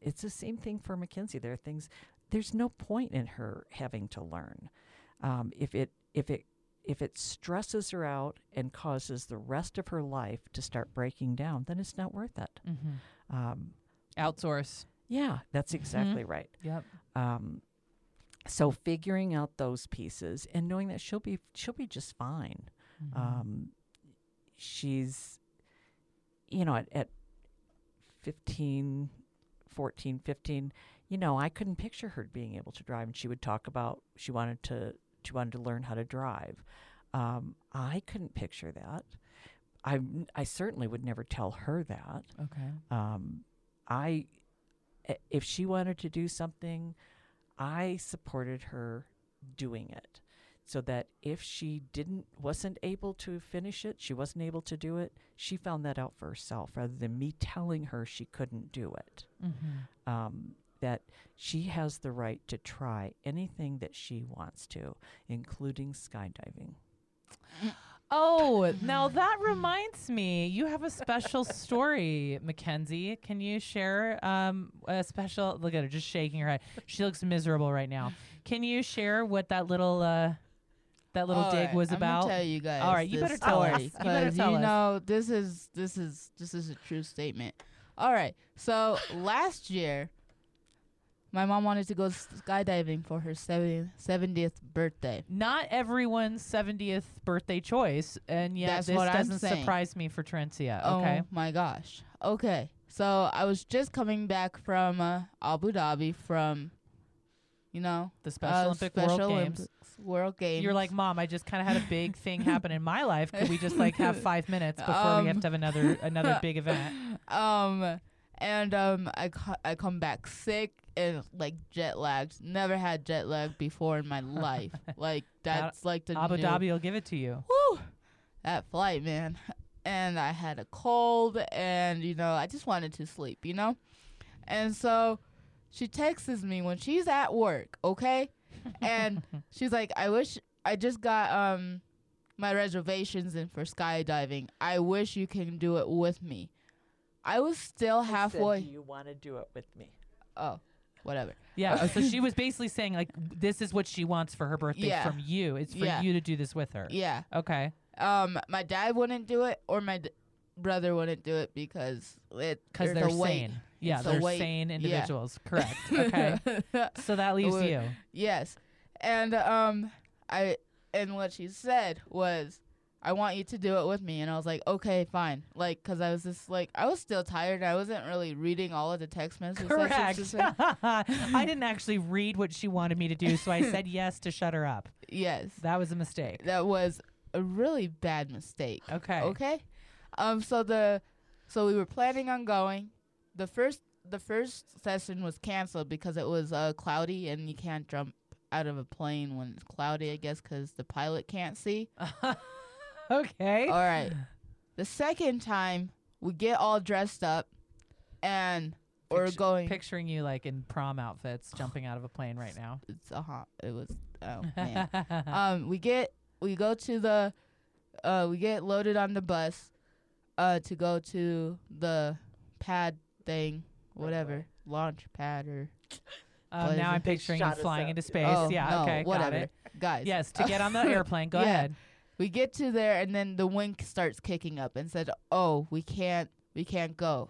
It's the same thing for Mackenzie. There's no point in her having to learn. If it stresses her out and causes the rest of her life to start breaking down, then it's not worth it. Outsource. Yeah, that's exactly right. Yep. So figuring out those pieces and knowing that she'll be just fine. She's, you know, at 14, 15, you know, I couldn't picture her being able to drive, and she would talk about she wanted to learn how to drive. I couldn't picture that. I certainly would never tell her that. Okay. If she wanted to do something, I supported her doing it, so that if she wasn't able to finish it, she wasn't able to do it, she found that out for herself rather than me telling her she couldn't do it. That she has the right to try anything that she wants to, including skydiving. Oh, now that reminds me, you have a special story, Mackenzie. Can you share a special? Look at her, just shaking her head. She looks miserable right now. Can you share what that little... That little dig was about. I'm gonna tell you guys. All right, you better tell us. You know, this is a true statement. All right, so last year, My mom wanted to go skydiving for her 70th birthday. Not everyone's 70th birthday choice, and yeah, this doesn't surprise me for Terencia. Okay. Oh my gosh. Okay, so I was just coming back from Abu Dhabi from, you know, the Special Olympics World Games. You're like, Mom, I just kind of had a big thing happen in my life. Could we just like have 5 minutes before we have to have another big event? I come back sick and like jet lagged. Never had jet lag before in my life. Like that's like the Abu Dhabi will give it to you. Woo! That flight, man. And I had a cold, and you know, I just wanted to sleep, you know. And so she texts me when she's at work, okay? And she's like, I wish I just got my reservations in for skydiving. I wish you can do it with me. I was still halfway. Do you want to do it with me? Oh, whatever. Yeah, so she was basically saying, like, this is what she wants for her birthday from you. It's for you to do this with her. Yeah. Okay. My dad wouldn't do it, or my brother wouldn't do it because they're sane. Yeah, they're sane individuals. Yeah. Correct. Okay. So that leaves you. Yes. And what she said was, I want you to do it with me. And I was like, okay, fine. Like, because I was just like, I was still tired. I wasn't really reading all of the text messages. Correct. I didn't actually read what she wanted me to do, so I said yes to shut her up. Yes. That was a mistake. That was a really bad mistake. Okay. Okay? So we were planning on going. The first session was canceled because it was cloudy, and you can't jump out of a plane when it's cloudy, I guess, because the pilot can't see. Okay. All right. The second time, we get all dressed up, and we're going. Picturing you like in prom outfits, jumping out of a plane right now. Oh man. We get loaded on the bus, to go to the pad thing, whatever, launch pad or. Now I'm picturing you flying into space. Oh, yeah. No, okay. Whatever. Got it. Guys. Yes. To get on the airplane. Go ahead. We get to there, and then the wind starts kicking up and said, oh, we can't go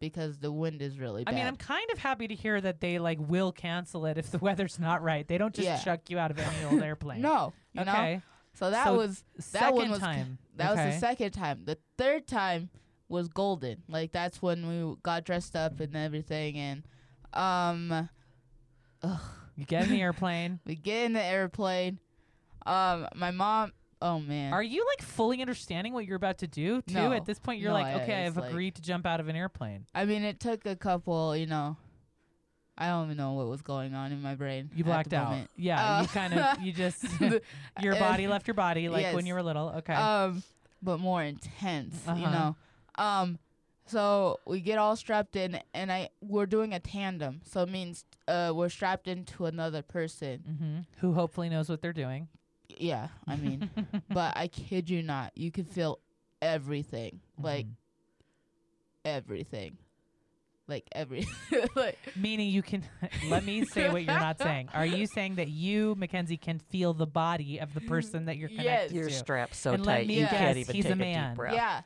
because the wind is really bad. I mean, I'm kind of happy to hear that they, like, will cancel it if the weather's not right. They don't just chuck you out of any old airplane. No. You know? So that was the second time. The third time was golden. Like, that's when we got dressed up and everything. And, You get in the airplane. We get in the airplane. My mom... Oh, man. Are you, like, fully understanding what you're about to do, too? No. At this point, you're like, okay, I've agreed to jump out of an airplane. I mean, it took a couple, you know, I don't even know what was going on in my brain. You blacked out. Moment. Yeah, you kind of, you just, your body left your body, like, when you were little. Okay. But more intense, you know. So we get all strapped in, and we're doing a tandem. So it means we're strapped into another person. Mm-hmm. Who hopefully knows what they're doing. Yeah, I mean, but I kid you not, you can feel everything, like everything, like every. Like, meaning you can. Let me say what you're not saying. Are you saying that you, Mackenzie, can feel the body of the person that you're connected to? You're strapped so and tight you can't even take a deep breath. Yeah,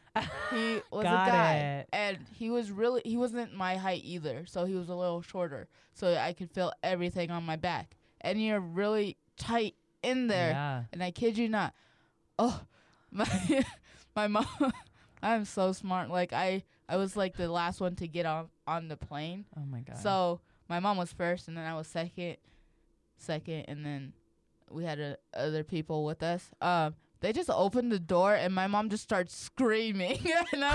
he was a guy, and he wasn't my height either, so he was a little shorter. So I could feel everything on my back, and you're really tight. In there, and I kid you not, my mom, I'm so smart. Like I was like the last one to get on the plane. Oh my god! So my mom was first, and then I was second, and then we had other people with us. They just opened the door, and my mom just starts screaming.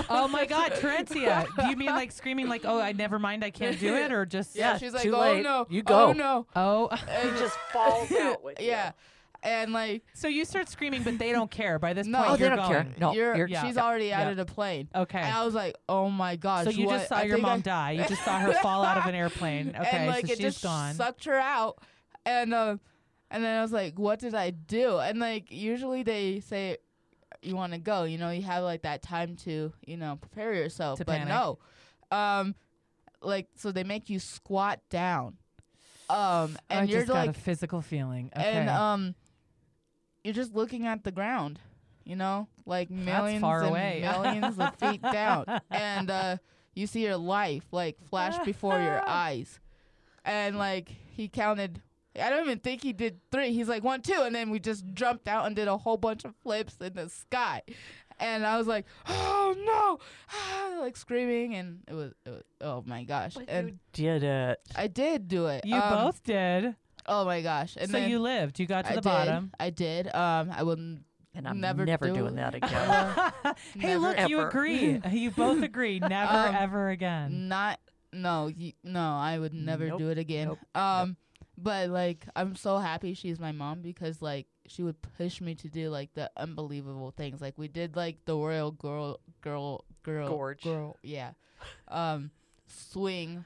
Oh my god, Terencia! Do you mean like screaming, like "Oh, I never mind, I can't do it," or just she's like, "Oh no, you go, oh no, oh," and just falls out with you. And like, so you start screaming, but they don't care. By this point, they don't care. No, she's already out of the plane. Okay, and I was like, oh my gosh. So you just saw your mom die. You just saw her fall out of an airplane. Okay, and like, so she's gone. Sucked her out, and then I was like, what did I do? And like, usually they say, you want to go. You know, you have like that time to, you know, prepare yourself. No, like, so they make you squat down, and you're just like got a physical feeling, and you're just looking at the ground, you know, like millions far away. Millions of feet down. And you see your life like flash before your eyes. And, like, he counted. I don't even think he did three. He's like, 1, 2. And then we just jumped out and did a whole bunch of flips in the sky. And I was like, oh, no. Like, screaming. And it was oh, my gosh. But and you did it. I did do it. You both did. Oh, my gosh. And so you lived. You got to the bottom. I did. I wouldn't. And I'm never doing that again. Hey, look, ever. You agree. You both agree. Never, ever again. Not. No, I would never do it again. But, like, I'm so happy she's my mom because, like, she would push me to do, like, the unbelievable things. Like, we did, like, the Royal Gorge. Yeah. Swing.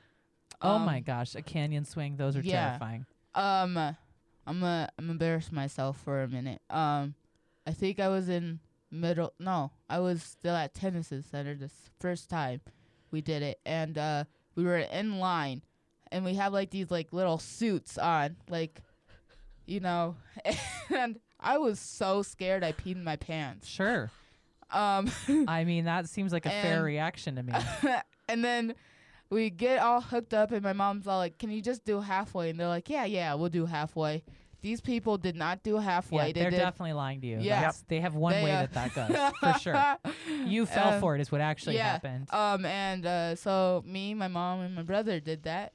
Oh, my gosh. A canyon swing. Those are terrifying. I'm embarrassed myself for a minute. I think I was in middle. No, I was still at Tennyson Center the first time we did it, and we were in line, and we have like these like little suits on, like, you know. And I was so scared I peed in my pants. Sure. I mean, that seems like a fair reaction to me. And then we get all hooked up, and my mom's all like, "Can you just do halfway?" And they're like, "Yeah, we'll do halfway." These people did not do halfway. Yeah, they're definitely lying to you. Yeah. They have one way that goes, for sure. You fell for it is what actually happened. So me, my mom, and my brother did that.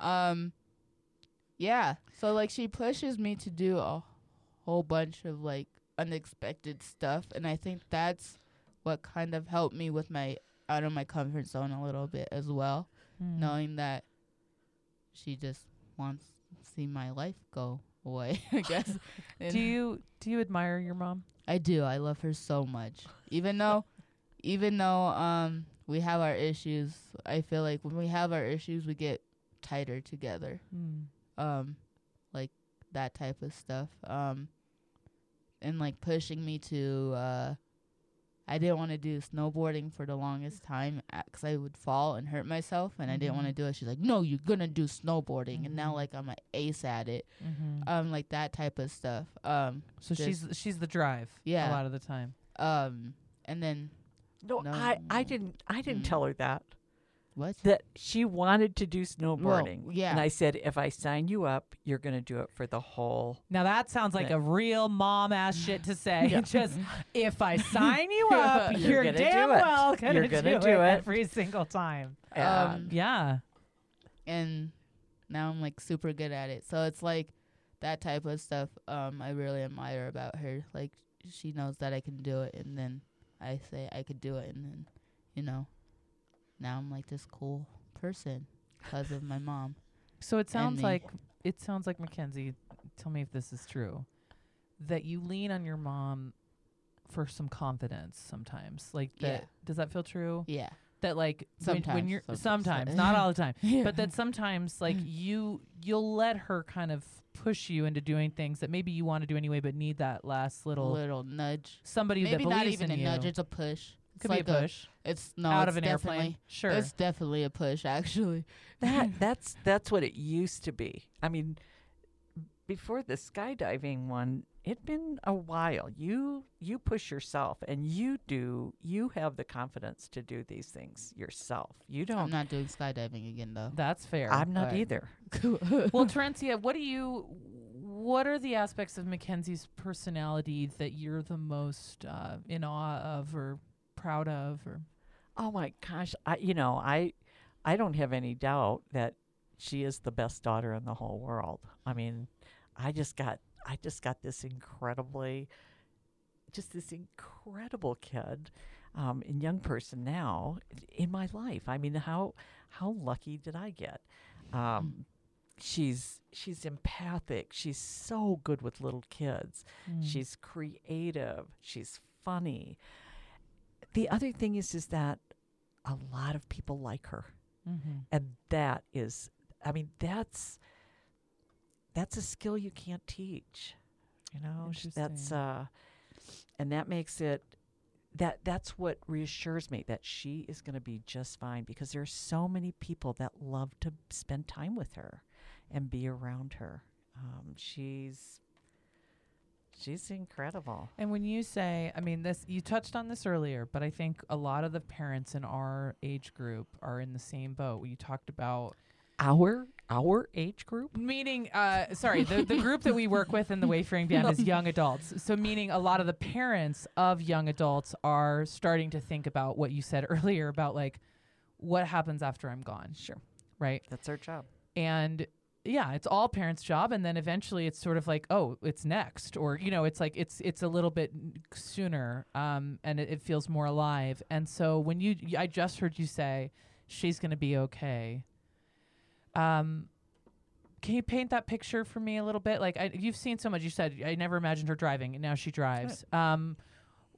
So, like, she pushes me to do a whole bunch of, like, unexpected stuff. And I think that's what kind of helped me with my out of my comfort zone a little bit as well, knowing that she just wants to see my life go away, I guess. And do you admire your mom? I do. I love her so much. Even though we have our issues, I feel like when we have our issues, we get tighter together. Like that type of stuff. And like pushing me to. I didn't want to do snowboarding for the longest time because I would fall and hurt myself, and I didn't want to do it. She's like, "No, you're gonna do snowboarding," and now like I'm an ace at it, like that type of stuff. So she's the drive, a lot of the time. And then I didn't tell her that. What? That she wanted to do snowboarding. Well, yeah. And I said, if I sign you up, you're going to do it for the whole. Now, that sounds like a real mom-ass shit to say. Yeah. Just, if I sign you up, you're damn well going to do it every single time. Yeah. And now I'm, like, super good at it. So it's, like, that type of stuff I really admire about her. Like, she knows that I can do it, and then I say I could do it, and then, you know. Now I'm like this cool person because of my mom. So it sounds like Mackenzie, tell me if this is true, that you lean on your mom for some confidence sometimes. Like that, does that feel true? Yeah. That like when you're sometimes not all the time, but that sometimes like you'll let her kind of push you into doing things that maybe you want to do anyway, but need that last little nudge. Somebody maybe that believes in you. Maybe not even a nudge; it's a push. Could be like a push. It's an airplane. Sure. It's definitely a push, actually. That's what it used to be. I mean, before the skydiving one, it'd been a while. You push yourself, and you have the confidence to do these things yourself. You don't. I'm not doing skydiving again, though. That's fair. I'm not either. Well, Terencia, what are the aspects of Mackenzie's personality that you're the most in awe of or proud of? Oh my gosh, I don't have any doubt that she is the best daughter in the whole world. I mean, I just got this incredible kid and young person now in my life. I mean, how lucky did I get? She's empathic. She's so good with little kids. She's creative. She's funny. The other thing is that a lot of people like her, and that is, I mean, that's a skill you can't teach, you know. And that makes it that's what reassures me that she is going to be just fine because there are so many people that love to spend time with her and be around her. She's incredible. And when you say, I mean, this, you touched on this earlier, but I think a lot of the parents in our age group are in the same boat. You talked about Our age group? Meaning, sorry, the group that we work with in the Wayfaring Band is young adults. So meaning a lot of the parents of young adults are starting to think about what you said earlier about, like, what happens after I'm gone? Sure. Right? That's our job. And yeah, it's all parents' job. And then eventually it's sort of like, oh, it's next. Or, you know, it's like it's a little bit sooner, and it feels more alive. And so when I just heard you say, she's going to be okay. Can you paint that picture for me a little bit? Like, you've seen so much. You said, I never imagined her driving, and now she drives. Right.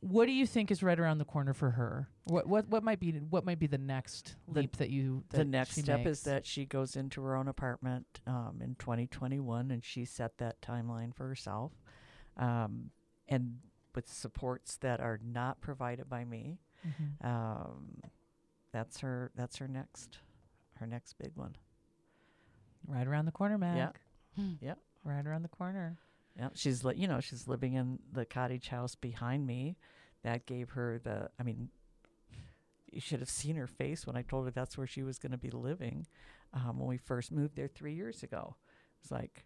What do you think is right around the corner for her? What might be the next leap that you that the next she step makes? Is that she goes into her own apartment in 2021, and she set that timeline for herself, and with supports that are not provided by me. Mm-hmm. That's her next big one. Right around the corner, Mac. Yeah. Yeah. Right around the corner. Yeah. She's she's living in the cottage house behind me. That gave her you should have seen her face when I told her that's where she was going to be living when we first moved there 3 years ago. It's like,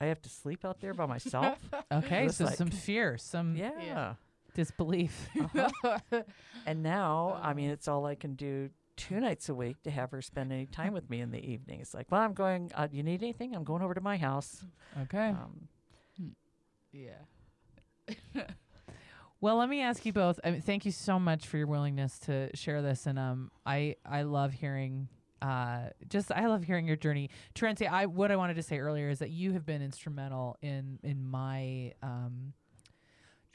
I have to sleep out there by myself. Okay. So like, some fear, some disbelief. Uh-huh. And now, it's all I can do 2 nights a week to have her spend any time with me in the evening. It's like, well, I'm going, you need anything? I'm going over to my house. Okay. Yeah. Well, let me ask you both. Thank you so much for your willingness to share this. And I love hearing, I love hearing your journey. Terencia, what I wanted to say earlier is that you have been instrumental in my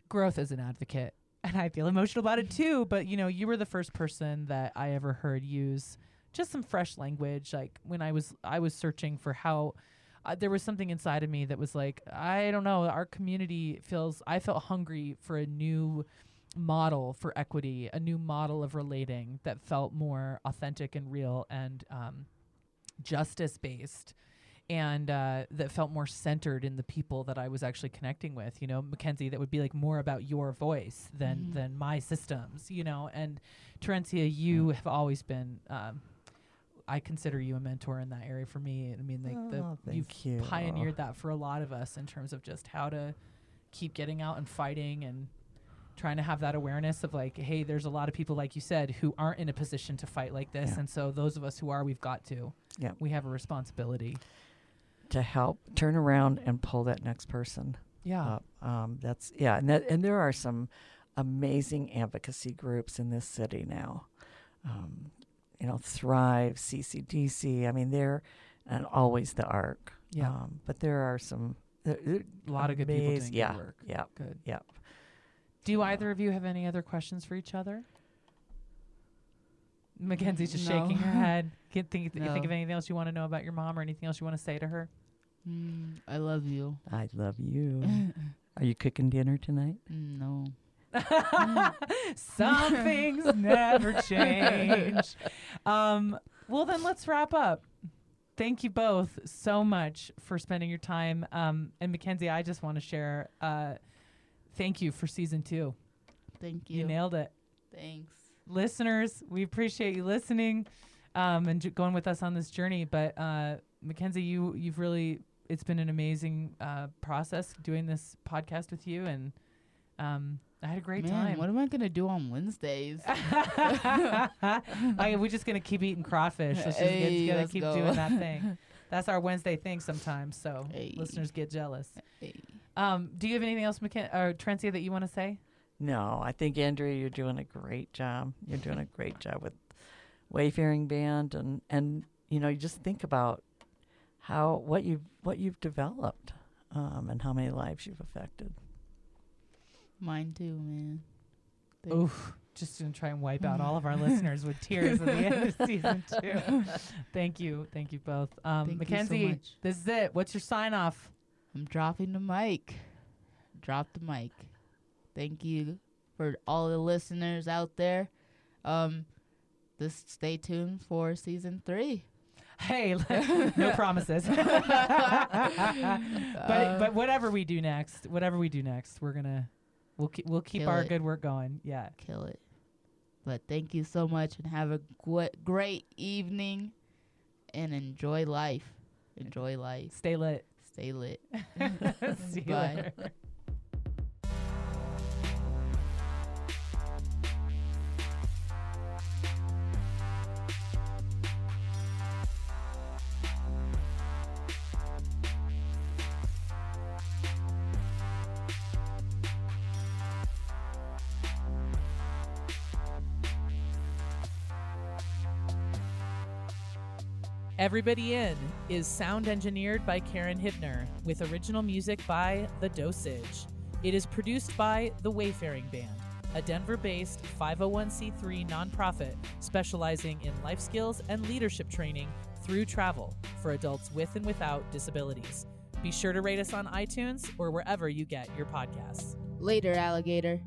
growth as an advocate. And I feel emotional about it too, but you were the first person that I ever heard use just some fresh language. Like when I was searching for how there was something inside of me that was like, I don't know, our community I felt hungry for a new model for equity, a new model of relating that felt more authentic and real and justice based. And that felt more centered in the people that I was actually connecting with, Mackenzie, that would be like more about your voice than my systems, and Terencia, you have always been, I consider you a mentor in that area for me. You've pioneered that for a lot of us in terms of just how to keep getting out and fighting and trying to have that awareness of like, hey, there's a lot of people, like you said, who aren't in a position to fight like this. Yeah. And so those of us who are, we've got to, we have a responsibility to help turn around and pull that next person up. And there are some amazing advocacy groups in this city now, Thrive, CCDC, they're, and always the ARC, but there are some a lot of good people doing good work. Do either of you have any other questions for each other? Mackenzie's just shaking her head. You think of anything else you want to know about your mom or anything else you want to say to her? I love you. I love you. Are you cooking dinner tonight? No. Some things never change. Well, then let's wrap up. Thank you both so much for spending your time. And Mackenzie, I just want to share thank you for season 2. Thank you. You nailed it. Thanks. Listeners, we appreciate you listening and going with us on this journey. But Mackenzie, you've really, it's been an amazing process doing this podcast with you. And I had a great time. What am I going to do on Wednesdays? We're just going to keep eating crawfish. Let's keep doing that thing. That's our Wednesday thing sometimes. So listeners get jealous. Do you have anything else, Terencia, that you want to say? No, I think, Andrea, you're doing a great job. You're doing a great job with Wayfaring Band, and you just think about how what you've developed, and how many lives you've affected. Mine too, man. Thanks. Oof. Just gonna try and wipe out all of our listeners with tears at the end of season 2. Thank you both. Mackenzie, you so much. This is it. What's your sign off? I'm dropping the mic. Drop the mic. Thank you for all the listeners out there. Just stay tuned for season 3. Hey, no promises. But whatever we do next, we'll keep our good work going. Yeah, kill it. But thank you so much, and have a great evening. and enjoy life. Enjoy life. Stay lit. Stay lit. See you later. Everybody In is sound engineered by Karen Hibner with original music by The Dosage. It is produced by The Wayfaring Band, a Denver-based 501c3 nonprofit specializing in life skills and leadership training through travel for adults with and without disabilities. Be sure to rate us on iTunes or wherever you get your podcasts. Later, alligator.